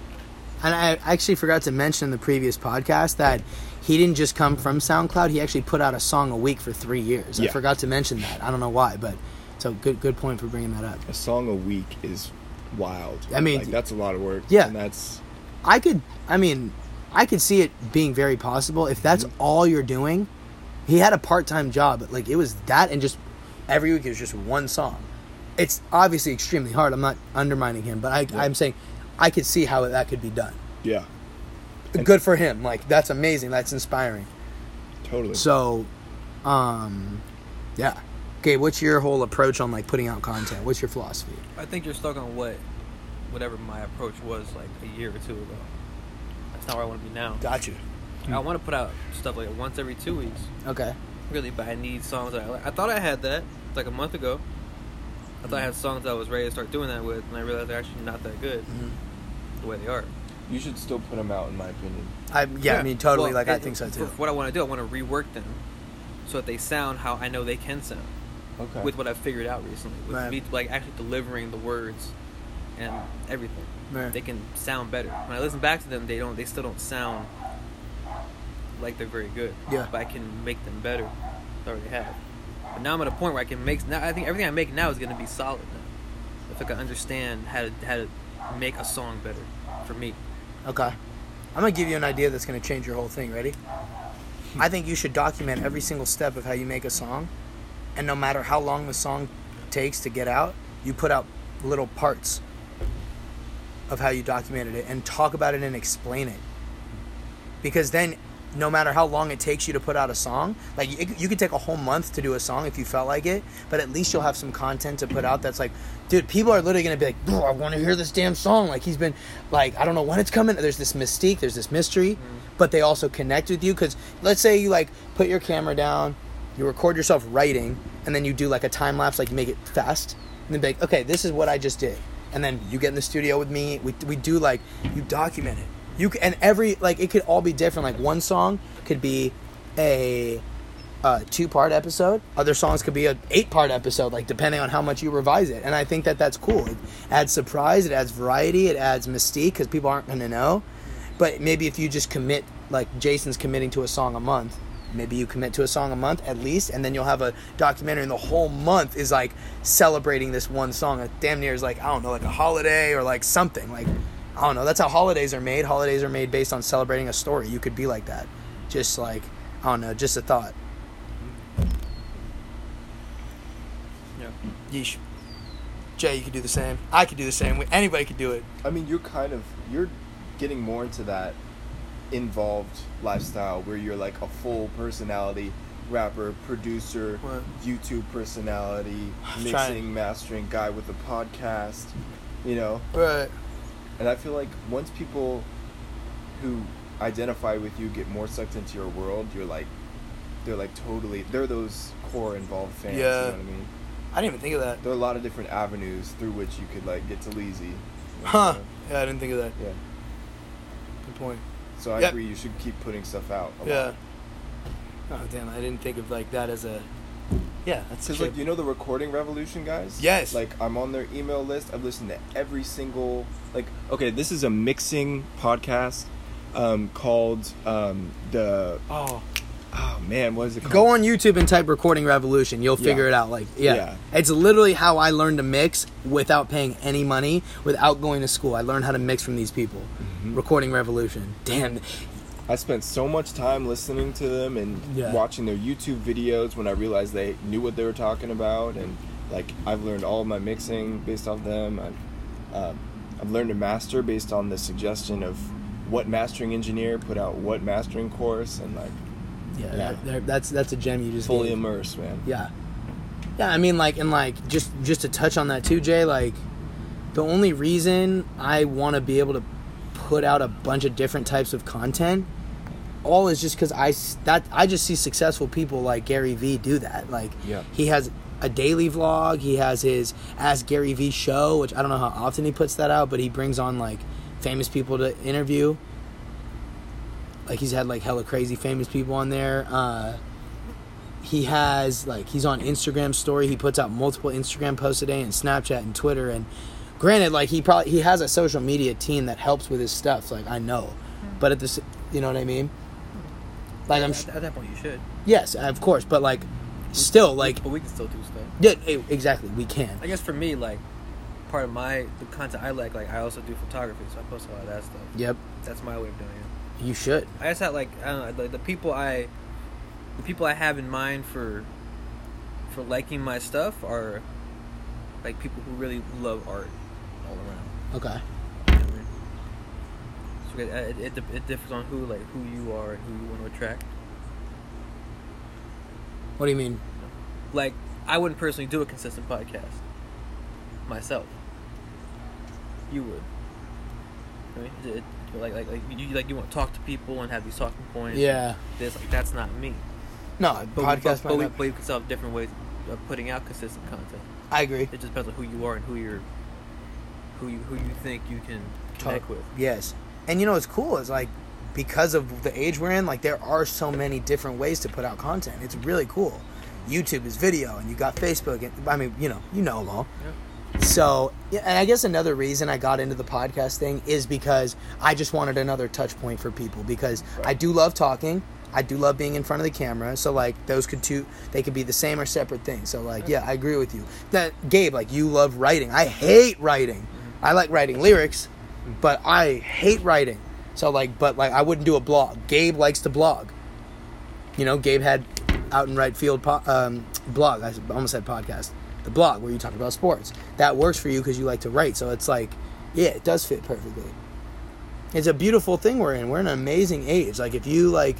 And I actually forgot to mention in the previous podcast that he didn't just come from SoundCloud. He actually put out a song a week for three years. Yeah. I forgot to mention that. I don't know why, but it's a good good point for bringing that up. A song a week is wild. I mean, like, that's a lot of work. Yeah, and that's. I could. I mean, I could see it being very possible if that's mm-hmm. all you're doing. He had a part-time job, but like it was that, and just every week it was just one song. It's obviously extremely hard. I'm not undermining him, but I, yeah. I'm saying. I could see how that could be done. Yeah. And good for him. Like, that's amazing. That's inspiring. Totally. So, um, yeah. Okay, what's your whole approach on, like, putting out content? What's your philosophy? I think you're stuck on what, whatever my approach was, like, a year or two ago. That's not where I want to be now. Gotcha. I want to put out stuff, like, once every two weeks. Okay. Really, but I need songs that I like. I thought I had that, like, a month ago. I thought I had songs that I was ready to start doing that with, and I realized they're actually not that good. Mm-hmm. The way they are. You should still put them out, in my opinion. I yeah, yeah. I mean, totally. Well, like I think so too. What I want to do, I want to rework them so that they sound how I know they can sound. Okay. With what I've figured out recently, with right. me like actually delivering the words and everything, right. They can sound better. When I listen back to them, they don't. They still don't sound like they're very good. Yeah. But I can make them better. I already have. But now I'm at a point where I can make. Now I think everything I make now is going to be solid. Now. If I can understand how to how to. Make a song better for me. Okay. I'm going to give you an idea that's going to change your whole thing. Ready? I think you should document every single step of how you make a song. And no matter how long the song takes to get out, you put out little parts of how you documented it and talk about it and explain it. Because then, no matter how long it takes you to put out a song, like it, you could take a whole month to do a song if you felt like it, but at least you'll have some content to put out that's like, dude, people are literally gonna be like, bro, I want to hear this damn song. Like he's been, like I don't know when it's coming. There's this mystique, there's this mystery, mm-hmm. but they also connect with you because let's say you like put your camera down, you record yourself writing, and then you do like a time lapse, like make it fast, and then be like, okay, this is what I just did, and then you get in the studio with me. We we do like you document it. You can, and every like it could all be different. Like one song could be a, a two-part episode. Other songs could be an eight-part episode. Like depending on how much you revise it. And I think that that's cool. It adds surprise. It adds variety. It adds mystique because people aren't going to know. But maybe if you just commit, like Jason's committing to a song a month, Maybe you commit to a song a month at least, and then you'll have a documentary, and the whole month is like celebrating this one song. Damn near is like, I don't know, like a holiday or like something. Like, I don't know. That's how holidays are made. Holidays are made based on celebrating a story. You could be like that. Just like, I don't know, just a thought. Yeah. Yeesh. Jay, you could do the same. I could do the same. Anybody could do it. I mean, you're kind of, you're getting more into that involved lifestyle where you're like a full personality rapper, producer, what? YouTube personality, mixing, trying. mastering guy with a podcast, you know? Right. And I feel like once people who identify with you get more sucked into your world, you're like, they're like totally, they're those core involved fans, yeah. You know what I mean? I didn't even think of that. There are a lot of different avenues through which you could like get to Leezy. You know? Huh. Yeah, I didn't think of that. Yeah. Good point. So I yep. agree, you should keep putting stuff out a yeah. lot. Oh, damn, I didn't think of like that as a... Yeah, that's because like, you know the Recording Revolution guys? Yes. Like, I'm on their email list. I've listened to every single... Like, okay, this is a mixing podcast um, called um, the... Oh. Oh, man, what is it called? Go on YouTube and type Recording Revolution. You'll figure yeah. it out. Like, yeah. yeah. It's literally how I learned to mix without paying any money, without going to school. I learned how to mix from these people. Mm-hmm. Recording Revolution. Damn. I spent so much time listening to them and yeah. watching their YouTube videos when I realized they knew what they were talking about. And, like, I've learned all of my mixing based off them. I've, uh, I've learned to master based on the suggestion of what mastering engineer put out what mastering course and, like... Yeah, yeah. That, that's that's a gem you just fully gave. Immersed, man. Yeah, yeah. I mean, like, and like, just just to touch on that too, Jay. Like, the only reason I want to be able to put out a bunch of different types of content, all is just because I that I just see successful people like Gary V do that. Like, yeah. he has a daily vlog. He has his Ask Gary V show, which I don't know how often he puts that out, but he brings on like famous people to interview. Like, he's had, like, hella crazy famous people on there. Uh, he has, like, he's on Instagram story. He puts out multiple Instagram posts a day and Snapchat and Twitter. And granted, like, he probably, he has a social media team that helps with his stuff. Like, I know. But at this, you know what I mean? Like, yeah, I'm... At, at that point, you should. Yes, of course. But, like, we, still, like... But we can still do stuff. Yeah, exactly. We can. I guess for me, like, part of my, the content I like, like, I also do photography. So I post a lot of that stuff. Yep. That's my way of doing it. You should. I guess that like I don't know, like the people I, the people I have in mind for, for liking my stuff are, like people who really love art, all around. Okay. You know what I mean? So it, it it differs on who like who you are and who you want to attract. What do you mean? Like I wouldn't personally do a consistent podcast. Myself. You would. I mean it. it Like like like you like you want to talk to people and have these talking points. Yeah, this like that's not me. No, but podcast. We, but we can solve different ways of putting out consistent content. I agree. It just depends on who you are and who you're, who you who you think you can connect talk. with. Yes, and you know what's cool is like because of the age we're in, like there are so many different ways to put out content. It's really cool. YouTube is video, and you got Facebook, and I mean you know you know all. Yeah. So, and I guess another reason I got into the podcast thing is because I just wanted another touch point for people because I do love talking. I do love being in front of the camera. So, like, those could two, they could be the same or separate things. So, like, yeah, I agree with you. That Gabe, like, you love writing. I hate writing. I like writing lyrics, but I hate writing. So, like, but, like, I wouldn't do a blog. Gabe likes to blog. You know, Gabe had Out in Right Field po- um, blog. I almost said podcast. The blog where you talk about sports. That works for you because you like to write. So it's like, yeah, it does fit perfectly. It's a beautiful thing we're in. We're in an amazing age. Like if you like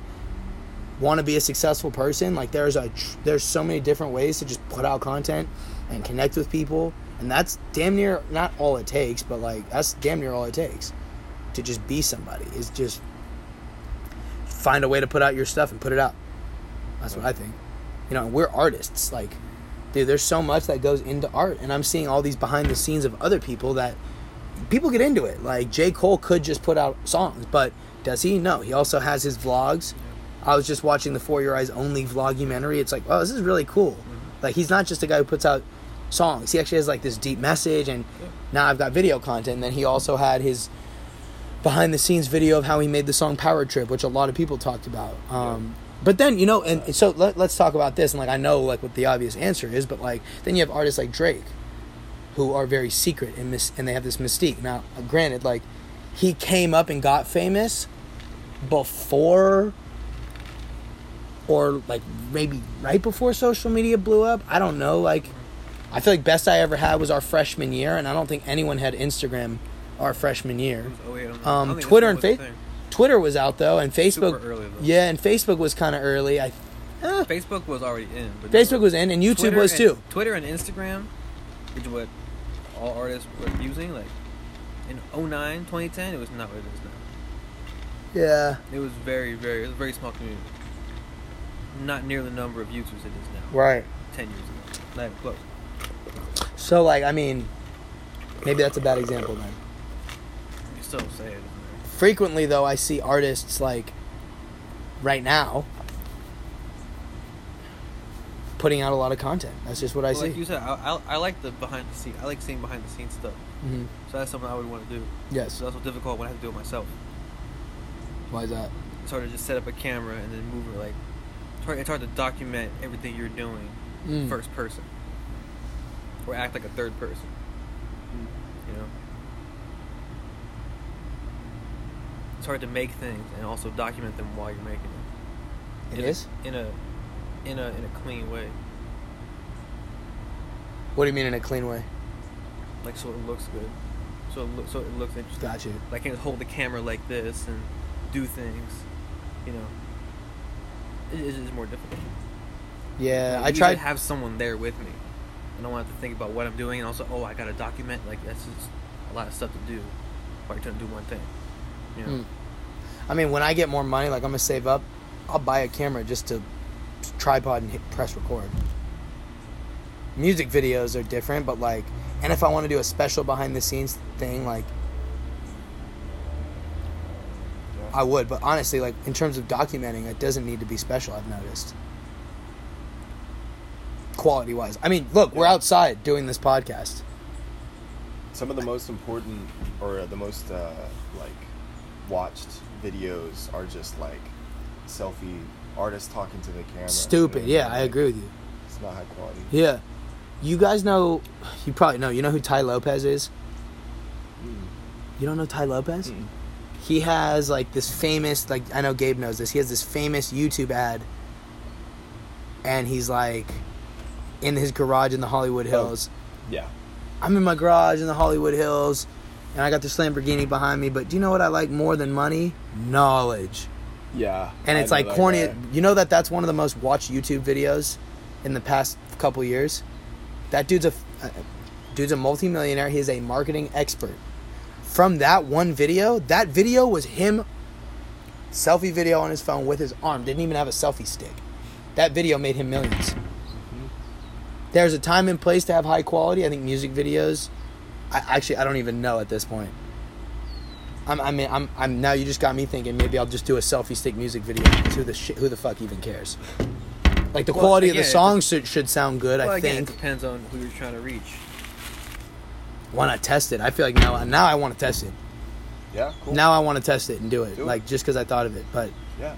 want to be a successful person, like there's a there's so many different ways to just put out content and connect with people. And that's damn near not all it takes, but like that's damn near all it takes to just be somebody. Is just find a way to put out your stuff and put it out. That's what I think. You know, we're artists. Like, dude, there's so much that goes into art, and I'm seeing all these behind the scenes of other people that people get into it. Like, J. Cole could just put out songs, but does he? No. He also has his vlogs. I was just watching the For Your Eyes Only vlogumentary. It's like, oh, this is really cool. Like, he's not just a guy who puts out songs. He actually has, like, this deep message, and now I've got video content. And then he also had his behind the scenes video of how he made the song Power Trip, which a lot of people talked about. Um, But then, you know, and so let, let's talk about this. And, like, I know, like, what the obvious answer is, but, like, then you have artists like Drake who are very secret and mis- and they have this mystique. Now, granted, like, he came up and got famous before or, like, maybe right before social media blew up. I don't know. Like, I feel like best I ever had was our freshman year, and I don't think anyone had Instagram our freshman year. Oh, yeah, um, Twitter and Facebook. Twitter was out though, and Facebook. Super early, though. Yeah, and Facebook was kind of early. I eh. Facebook was already in. But Facebook no, was in, and YouTube Twitter was and, too. Twitter and Instagram, which is what all artists were using. Like in oh nine, twenty ten, it was not what it is now. Yeah, it was very, very, it was a very small community. Not near the number of users it is now. Right. Ten years ago, not even close. So, like, I mean, maybe that's a bad example then. You're so sad. Frequently, though, I see artists, like, right now, putting out a lot of content. That's just what I well, see. Like you said, I, I, I like the behind-the-scenes. I like seeing behind-the-scenes stuff. Mm-hmm. So that's something I would want to do. Yes. So that's what's difficult when I have to do it myself. Why is that? It's hard to just set up a camera and then move it. Like, it's hard, it's hard to document everything you're doing mm. first person. Or act like a third person. Mm. You know? It's hard to make things and also document them while you're making them. It in is a, in a in a in a clean way. What do you mean in a clean way? Like so it looks good, so it, lo- so it looks interesting. Gotcha. Like I can hold the camera like this and do things, you know. It, it's just more difficult. Yeah, like, I tried to have someone there with me. I don't want to think about what I'm doing, and also, oh, I gotta document. Like that's just a lot of stuff to do while you're trying to do one thing. Yeah. Mm. I mean, when I get more money, like I'm gonna save up, I'll buy a camera just to tripod and hit press record. Music videos are different, but like, and if I want to do a special behind the scenes thing, like, yeah. I would. But honestly, like in terms of documenting, it doesn't need to be special. I've noticed, quality wise. I mean, look, yeah. We're outside doing this podcast. Some of the most important, or the most uh, like. watched videos are just like selfie artists talking to the camera. Stupid, you know? Yeah, like, I agree with you. It's not high quality. Yeah, you guys know, you probably know. You know who Ty Lopez is? Mm. You don't know Ty Lopez? Mm. He has like this famous, like I know Gabe knows this. He has this famous YouTube ad, and he's like in his garage in the Hollywood Hills. Oh. Yeah, I'm in my garage in the Hollywood Hills. And I got this Lamborghini behind me, but do you know what I like more than money? Knowledge. Yeah. And it's like corny. Guy. You know that that's one of the most watched YouTube videos in the past couple years? That dude's a, uh, dude's a multimillionaire. He is a marketing expert. From that one video, that video was him, selfie video on his phone with his arm. Didn't even have a selfie stick. That video made him millions. Mm-hmm. There's a time and place to have high quality. I think music videos... I actually, I don't even know at this point. I'm, I mean, I'm, I'm. Now you just got me thinking. Maybe I'll just do a selfie stick music video. Who the sh- who the fuck even cares? Like the well, quality again, of the songs should should sound good. Well, I again, think it depends on who you're trying to reach. Why not test it? I feel like now, now I want to test it. Yeah. Cool. Now I want to test it and do it. Do like it. Just because I thought of it, but yeah.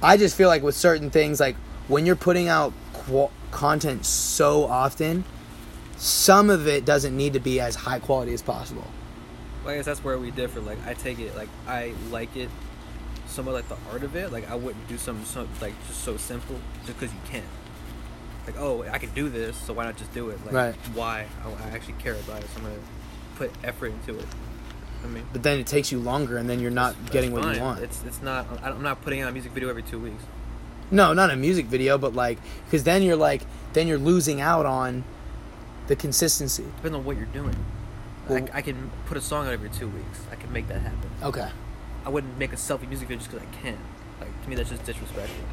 I just feel like with certain things, like when you're putting out qu- content so often. Some of it doesn't need to be as high quality as possible. Well, I guess that's where we differ. Like, I take it, like, I like it somewhat like the art of it. Like, I wouldn't do something, so, like, just so simple just because you can. Like, oh, I can do this, so why not just do it? Like, right. Why? I, I actually care about it, so I'm going to put effort into it. I mean... But then it takes you longer, and then you're not that's, getting that's what fine. You want. It's it's not... I'm not putting out a music video every two weeks. No, not a music video, but, like... Because then you're, like... Then you're losing out on... The consistency. Depends on what you're doing. Well, I, I can put a song out every two weeks. I can make that happen. Okay. I wouldn't make a selfie music video just because I can. Like, to me, that's just disrespectful.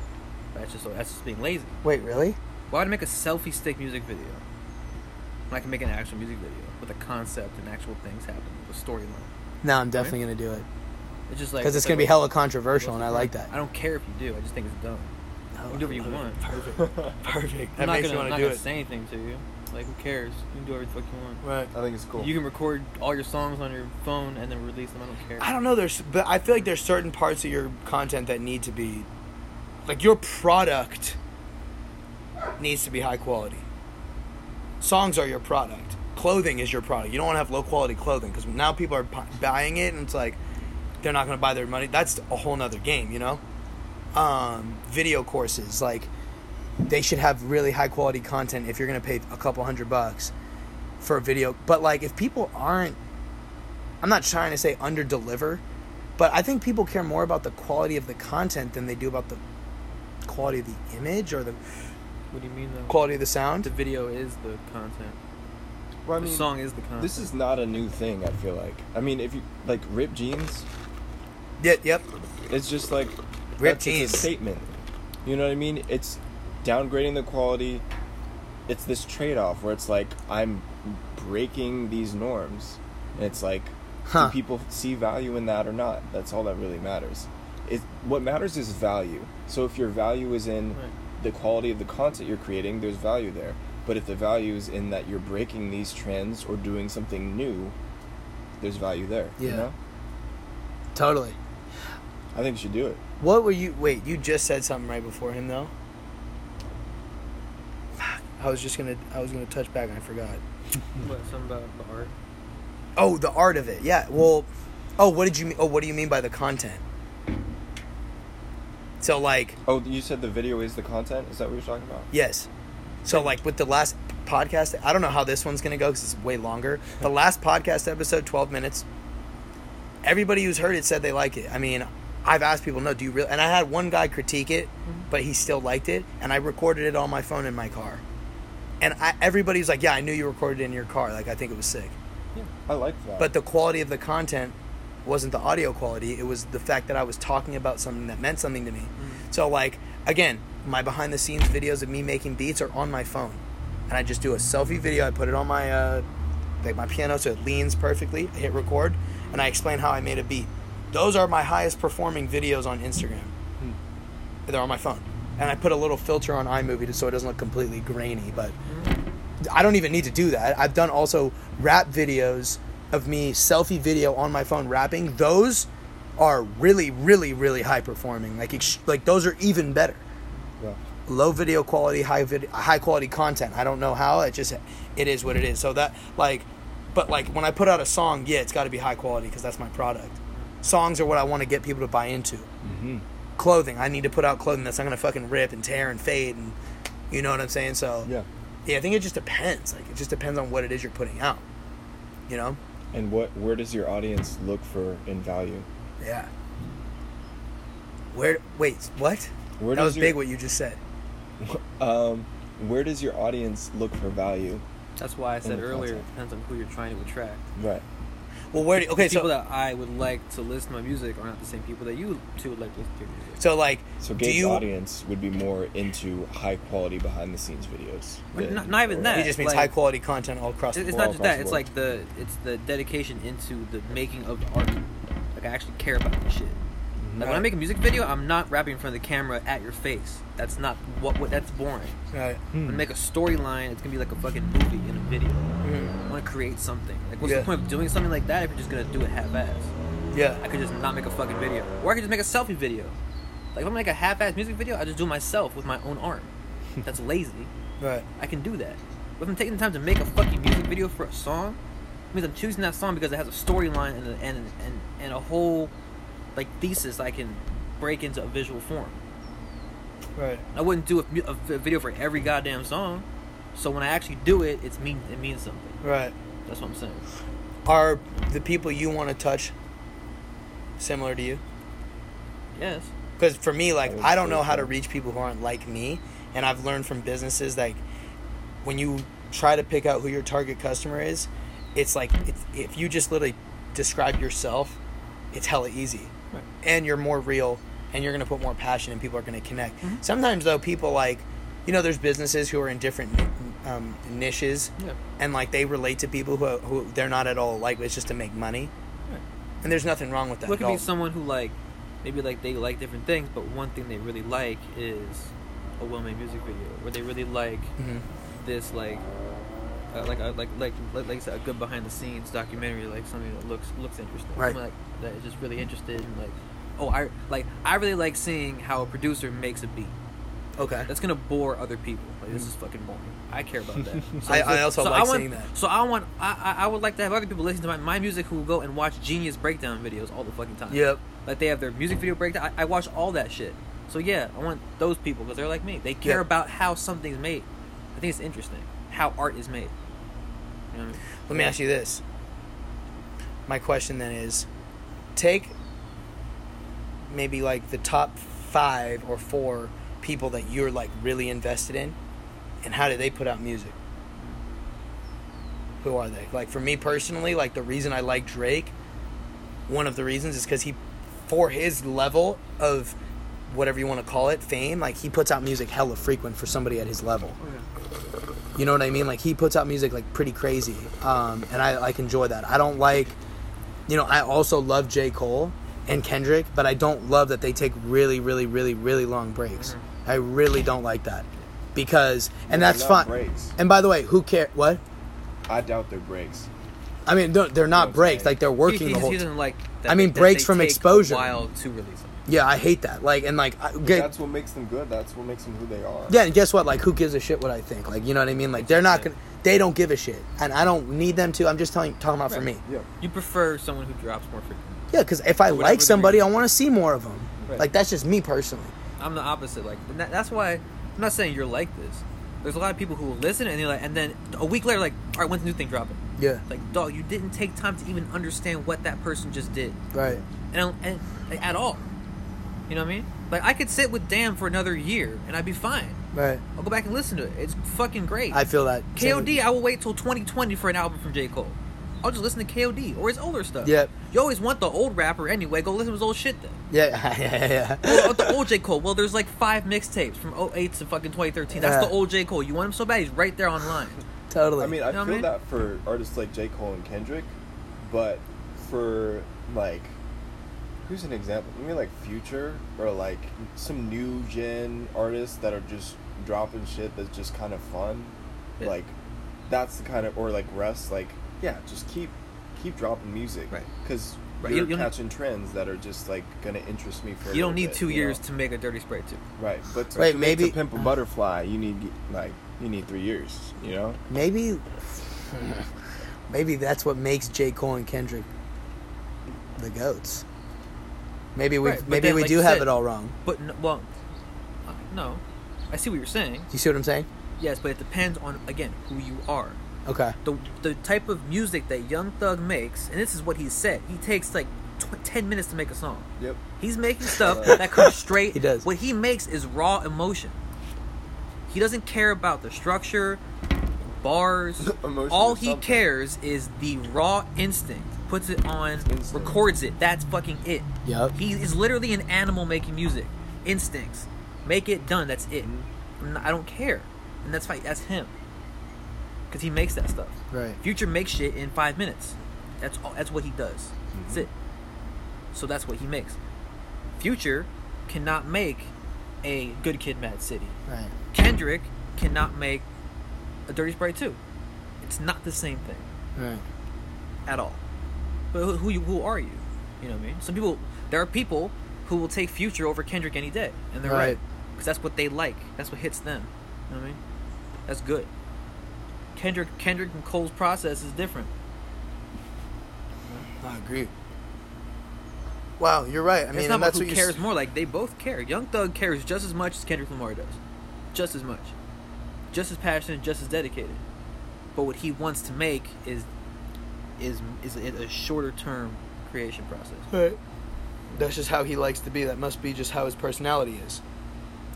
That's just that's just being lazy. Wait, really? Why would I make a selfie stick music video when I can make an actual music video with a concept and actual things happening with a storyline? No, I'm definitely right? gonna do it. It's just like because it's gonna be hella controversial, and I like that. I don't care if you do. I just think it's dumb. No, you do what you want. Perfect. Perfect. That I'm makes not gonna, you want to do gonna it. Say anything to you. Like, who cares? You can do whatever the fuck you want. Right. I think it's cool. You can record all your songs on your phone and then release them. I don't care. I don't know. There's, but I feel like there's certain parts of your content that need to be Like, your product needs to be high quality. Songs are your product. Clothing is your product. You don't want to have low quality clothing, because now people are buying it and it's like they're not going to buy their money. That's a whole nother game, you know? Um, video courses, like, they should have really high quality content if you're going to pay a couple hundred bucks for a video. But, like, if people aren't, I'm not trying to say under deliver, but I think people care more about the quality of the content than they do about the quality of the image or the... What do you mean, though? Quality of the sound? The video is the content. Well, I mean, the song is the content. This is not a new thing, I feel like. I mean, if you... Like, ripped jeans? Yeah, yep. It's just, like... Ripped jeans. It's a statement. You know what I mean? It's downgrading the quality. It's this trade-off where it's, like, I'm breaking these norms. And it's, like... Huh. Do people see value in that or not? That's all that really matters. It, what matters is value. So if your value is in right. the quality of the content you're creating, there's value there. But if the value is in that you're breaking these trends or doing something new, there's value there. Yeah. You know? Totally. I think you should do it. What were you... Wait, you just said something right before him, though? Fuck. I was just going to... I was going to touch back and I forgot. What? Something about the art? Oh, the art of it. Yeah. Well, oh, what did you mean? Oh, what do you mean by the content? So, like... Oh, you said the video is the content? Is that what you're talking about? Yes. So, like, with the last podcast... I don't know how this one's going to go because it's way longer. The last podcast episode, twelve minutes. Everybody who's heard it said they like it. I mean, I've asked people, no, do you really... And I had one guy critique it, but he still liked it. And I recorded it on my phone in my car. And I, everybody was like, yeah, I knew you recorded it in your car. Like, I think it was sick. Yeah, I like that. But the quality of the content wasn't the audio quality. It was the fact that I was talking about something that meant something to me. Mm-hmm. So, like, again, my behind-the-scenes videos of me making beats are on my phone. And I just do a selfie video. I put it on my uh, like my piano so it leans perfectly. I hit record, and I explain how I made a beat. Those are my highest-performing videos on Instagram. Mm-hmm. They're on my phone. And I put a little filter on iMovie so it doesn't look completely grainy, but... Mm-hmm. I don't even need to do that. I've done also rap videos of me, selfie video on my phone rapping. Those are really, really, really high performing. Like, ex- like those are even better. Yeah. Low video quality, high vid- high quality content. I don't know how. It just, it is what it is. So that, like, but like when I put out a song, yeah, it's got to be high quality because that's my product. Songs are what I want to get people to buy into. Mm-hmm. Clothing. I need to put out clothing that's not going to fucking rip and tear and fade. And you know what I'm saying? So yeah. Yeah, I think it just depends. Like, it just depends on what it is you're putting out, you know? And what, where does your audience look for in value? Yeah. Where, wait, what? Where that was your, big what you just said. Um, where does your audience look for value? That's why I said earlier, content? It depends on who you're trying to attract. Right. Well, where do, okay, the people so, that I would like to listen to my music are not the same people that you two would like to listen to your music. So, like, so Gabe's you, audience would be more into high quality behind the scenes videos. Than, not, not even or, that. It just means like, high quality content all across. It's the world. It's not just that. It's like the it's the dedication into the making of the art. Like, I actually care about this shit. Like right. When I make a music video, I'm not rapping in front of the camera at your face. That's not what. what that's boring. Right. Hmm. When I make a storyline, it's gonna be like a fucking movie in a video. Hmm. I want to create something. Like, what's yeah. the point of doing something like that if you're just gonna do it half-ass? Yeah. I could just not make a fucking video, or I could just make a selfie video. Like, if I make a half-ass music video, I just do it myself with my own art. That's lazy. Right. I can do that. But if I'm taking the time to make a fucking music video for a song, it means I'm choosing that song because it has a storyline and and and and a whole. Like, thesis I can break into a visual form. Right. I wouldn't do a, a video for every goddamn song, so when I actually do it, it's mean it means something. Right. That's what I'm saying. Are the people you want to touch similar to you? Yes. Because for me, like, I don't know how to reach people who aren't like me, and I've learned from businesses, like, when you try to pick out who your target customer is, it's like, it's, if you just literally describe yourself, it's hella easy. Right. And you're more real, and you're going to put more passion, and people are going to connect. Mm-hmm. Sometimes, though, people, like, you know, there's businesses who are in different um, niches, yeah. and, like, they relate to people who who they're not at all like. It's just to make money. Right. And there's nothing wrong with that. What could be someone who, like, maybe, like, they like different things, but one thing they really like is a well-made music video, or they really like mm-hmm. this, like... Uh, like, a, like like like like a good behind the scenes documentary, like something that looks looks interesting. Right. Like that is just really interested in like oh, I like I really like seeing how a producer makes a beat. Okay. That's gonna bore other people. Like, this is fucking boring. I care about that. So, I, I also so like I want, seeing that. So I want I I would like to have other people listen to my, my music who go and watch Genius breakdown videos all the fucking time. Yep. Like they have their music video breakdown. I, I watch all that shit. So yeah, I want those people because they're like me. They care yep. about how something's made. I think it's interesting how art is made. You know what I mean? Let me ask you this. My question then is, take maybe like the top five or four people that you're like really invested in, and how do they put out music? Who are they? Like for me personally, like the reason I like Drake, one of the reasons is because he, for his level of whatever you want to call it, fame, like he puts out music hella frequent for somebody at his level. Okay. You know what I mean? Like he puts out music like pretty crazy, um, and I like enjoy that. I don't like, you know, I also love J. Cole and Kendrick, but I don't love that they take really, really, really, really long breaks. Mm-hmm. I really don't like that because, and yeah, that's fine. Breaks. And by the way, who cares? What? I doubt they're breaks. I mean, no, they're not breaks. Saying. Like they're working he, he, the whole. He doesn't like that, I mean, that breaks from exposure. A while to release them. Yeah, I hate that. Like, and like, I, get, that's what makes them good. That's what makes them who they are. Yeah, and guess what? Like, who gives a shit what I think? Like, you know what I mean? Like, they're not gonna. They don't give a shit, and I don't need them to. I'm just telling, talking about right. for me. Yeah. You prefer someone who drops more frequently. Yeah, because if I like somebody, I want to see more of them. Right. Like, that's just me personally. I'm the opposite. Like, that, that's why I'm not saying you're like this. There's a lot of people who will listen and they're like, and then a week later, like, all right, when's the new thing dropping? Yeah. Like, dog, you didn't take time to even understand what that person just did. Right. And, and like, at all. You know what I mean? Like, I could sit with Damn for another year, and I'd be fine. Right. I'll go back and listen to it. It's fucking great. I feel that. K O D, I will wait till twenty twenty for an album from J. Cole. I'll just listen to K O D or his older stuff. Yep. You always want the old rapper anyway. Go listen to his old shit then. Yeah, yeah, yeah. Well, the old J. Cole. Well, there's like five mixtapes from oh eight to fucking twenty thirteen. That's yeah. the old J. Cole. You want him so bad, he's right there online. Totally. I mean, I you know feel I mean? that for artists like J. Cole and Kendrick, but for like... Here's an example. Maybe like Future or like some new gen artists that are just dropping shit that's just kind of fun. Yeah. Like that's the kind of, or like Russ, like yeah, just keep keep dropping music, right? Because right. you're you, catching trends that are just like gonna interest me for. You don't need bit, two you know? Years to make a Dirty Spray too. Right, but to, right, to maybe make to Pimp a Butterfly, you need like you need three years. You know, maybe maybe that's what makes J. Cole and Kendrick the goats. Maybe we right, maybe then, we like do said, have it all wrong. But no, well, no, I see what you're saying. You see what I'm saying? Yes, but it depends on again who you are. Okay. The the type of music that Young Thug makes, and this is what he said. He takes like tw- ten minutes to make a song. Yep. He's making stuff that comes straight. He does. What he makes is raw emotion. He doesn't care about the structure, bars. All he cares is the raw instinct. Puts it on, records it. That's fucking it. Yep. He is literally an animal making music. Instincts. Make it done. That's it. I don't care. And that's fine. That's him. Because he makes that stuff. Right. Future makes shit in five minutes. That's all. That's what he does. Mm-hmm. That's it. So that's what he makes. Future cannot make a Good Kid, Mad City. Right. Kendrick cannot make a Dirty Sprite two. It's not the same thing. Right. At all. But who, who, you, who are you? You know what I mean? Some people... There are people who will take Future over Kendrick any day. And they're right. Because right, that's what they like. That's what hits them. You know what I mean? That's good. Kendrick Kendrick and Cole's process is different. I agree. Wow, you're right. I mean, it's not that's who what cares more. Like, they both care. Young Thug cares just as much as Kendrick Lamar does. Just as much. Just as passionate, just as dedicated. But what he wants to make is... Is is a shorter term creation process. Right. That's just how he likes to be. That must be just how his personality is.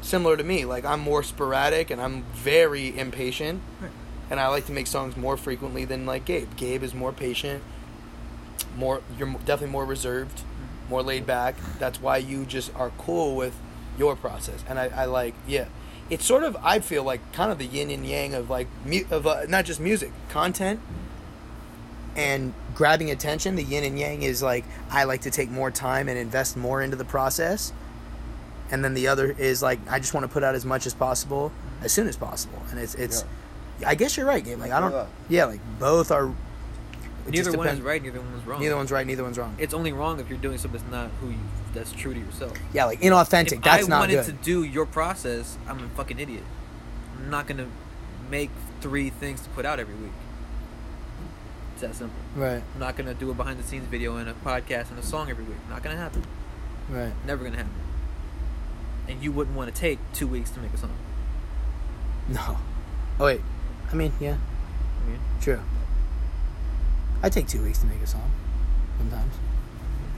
Similar to me, like I'm more sporadic and I'm very impatient, right. And I like to make songs more frequently than like Gabe. Gabe is more patient, more you're definitely more reserved, more laid back. That's why you just are cool with your process. And I, I like yeah, it's sort of I feel like kind of the yin and yang of like of uh, not just music content. And grabbing attention, the yin and yang is like, I like to take more time and invest more into the process. And then the other is like, I just want to put out as much as possible, as soon as possible. And it's, it's yeah. I guess you're right, Gabe. Like, I don't, yeah, like both are, It neither one is right, neither one's wrong. Neither one's right, neither one's wrong. It's only wrong if you're doing something that's not who you, that's true to yourself. Yeah, like inauthentic. If that's I not good. I wanted to do your process, I'm a fucking idiot. I'm not gonna make three things to put out every week. It's that simple. Right. I'm not gonna do a behind the scenes video and a podcast and a song every week. Not gonna happen. Right. Never gonna happen. And you wouldn't want to take two weeks to make a song. No. Oh wait. I mean, yeah. I mean, true. I take two weeks to make a song sometimes.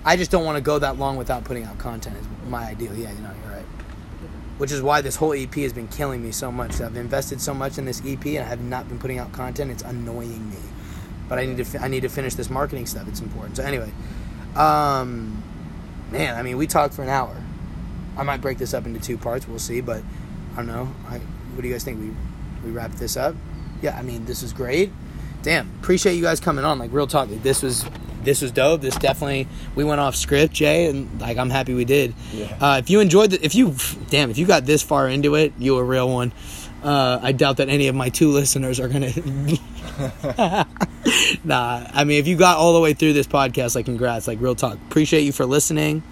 I just don't want to go that long without putting out content is my ideal. Yeah, you know, you're right. Which is why this whole E P has been killing me so much. I've invested so much in this E P and I have not been putting out content. It's annoying me. But I need to fi- I need to finish this marketing stuff. It's important. So anyway, um, man, I mean, we talked for an hour. I might break this up into two parts. We'll see. But I don't know. I, what do you guys think? We we wrap this up? Yeah, I mean, this is great. Damn, appreciate you guys coming on. Like, real talk. Like, this was this was dope. This definitely, we went off script, Jay, and like I'm happy we did. Yeah. Uh, if you enjoyed the, if you, damn, if you got this far into it, you a real one. Uh, I doubt that any of my two listeners are gonna. Nah, I mean, if you got all the way through this podcast, like, congrats. Like, real talk. Appreciate you for listening.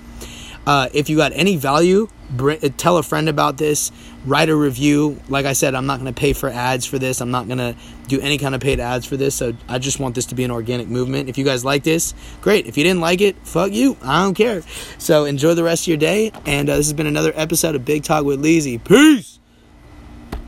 Uh, if you got any value, br- tell a friend about this. Write a review. Like I said, I'm not going to pay for ads for this. I'm not going to do any kind of paid ads for this. So I just want this to be an organic movement. If you guys like this, great. If you didn't like it, fuck you. I don't care. So enjoy the rest of your day. And uh, this has been another episode of Big Talk with Leezy. Peace.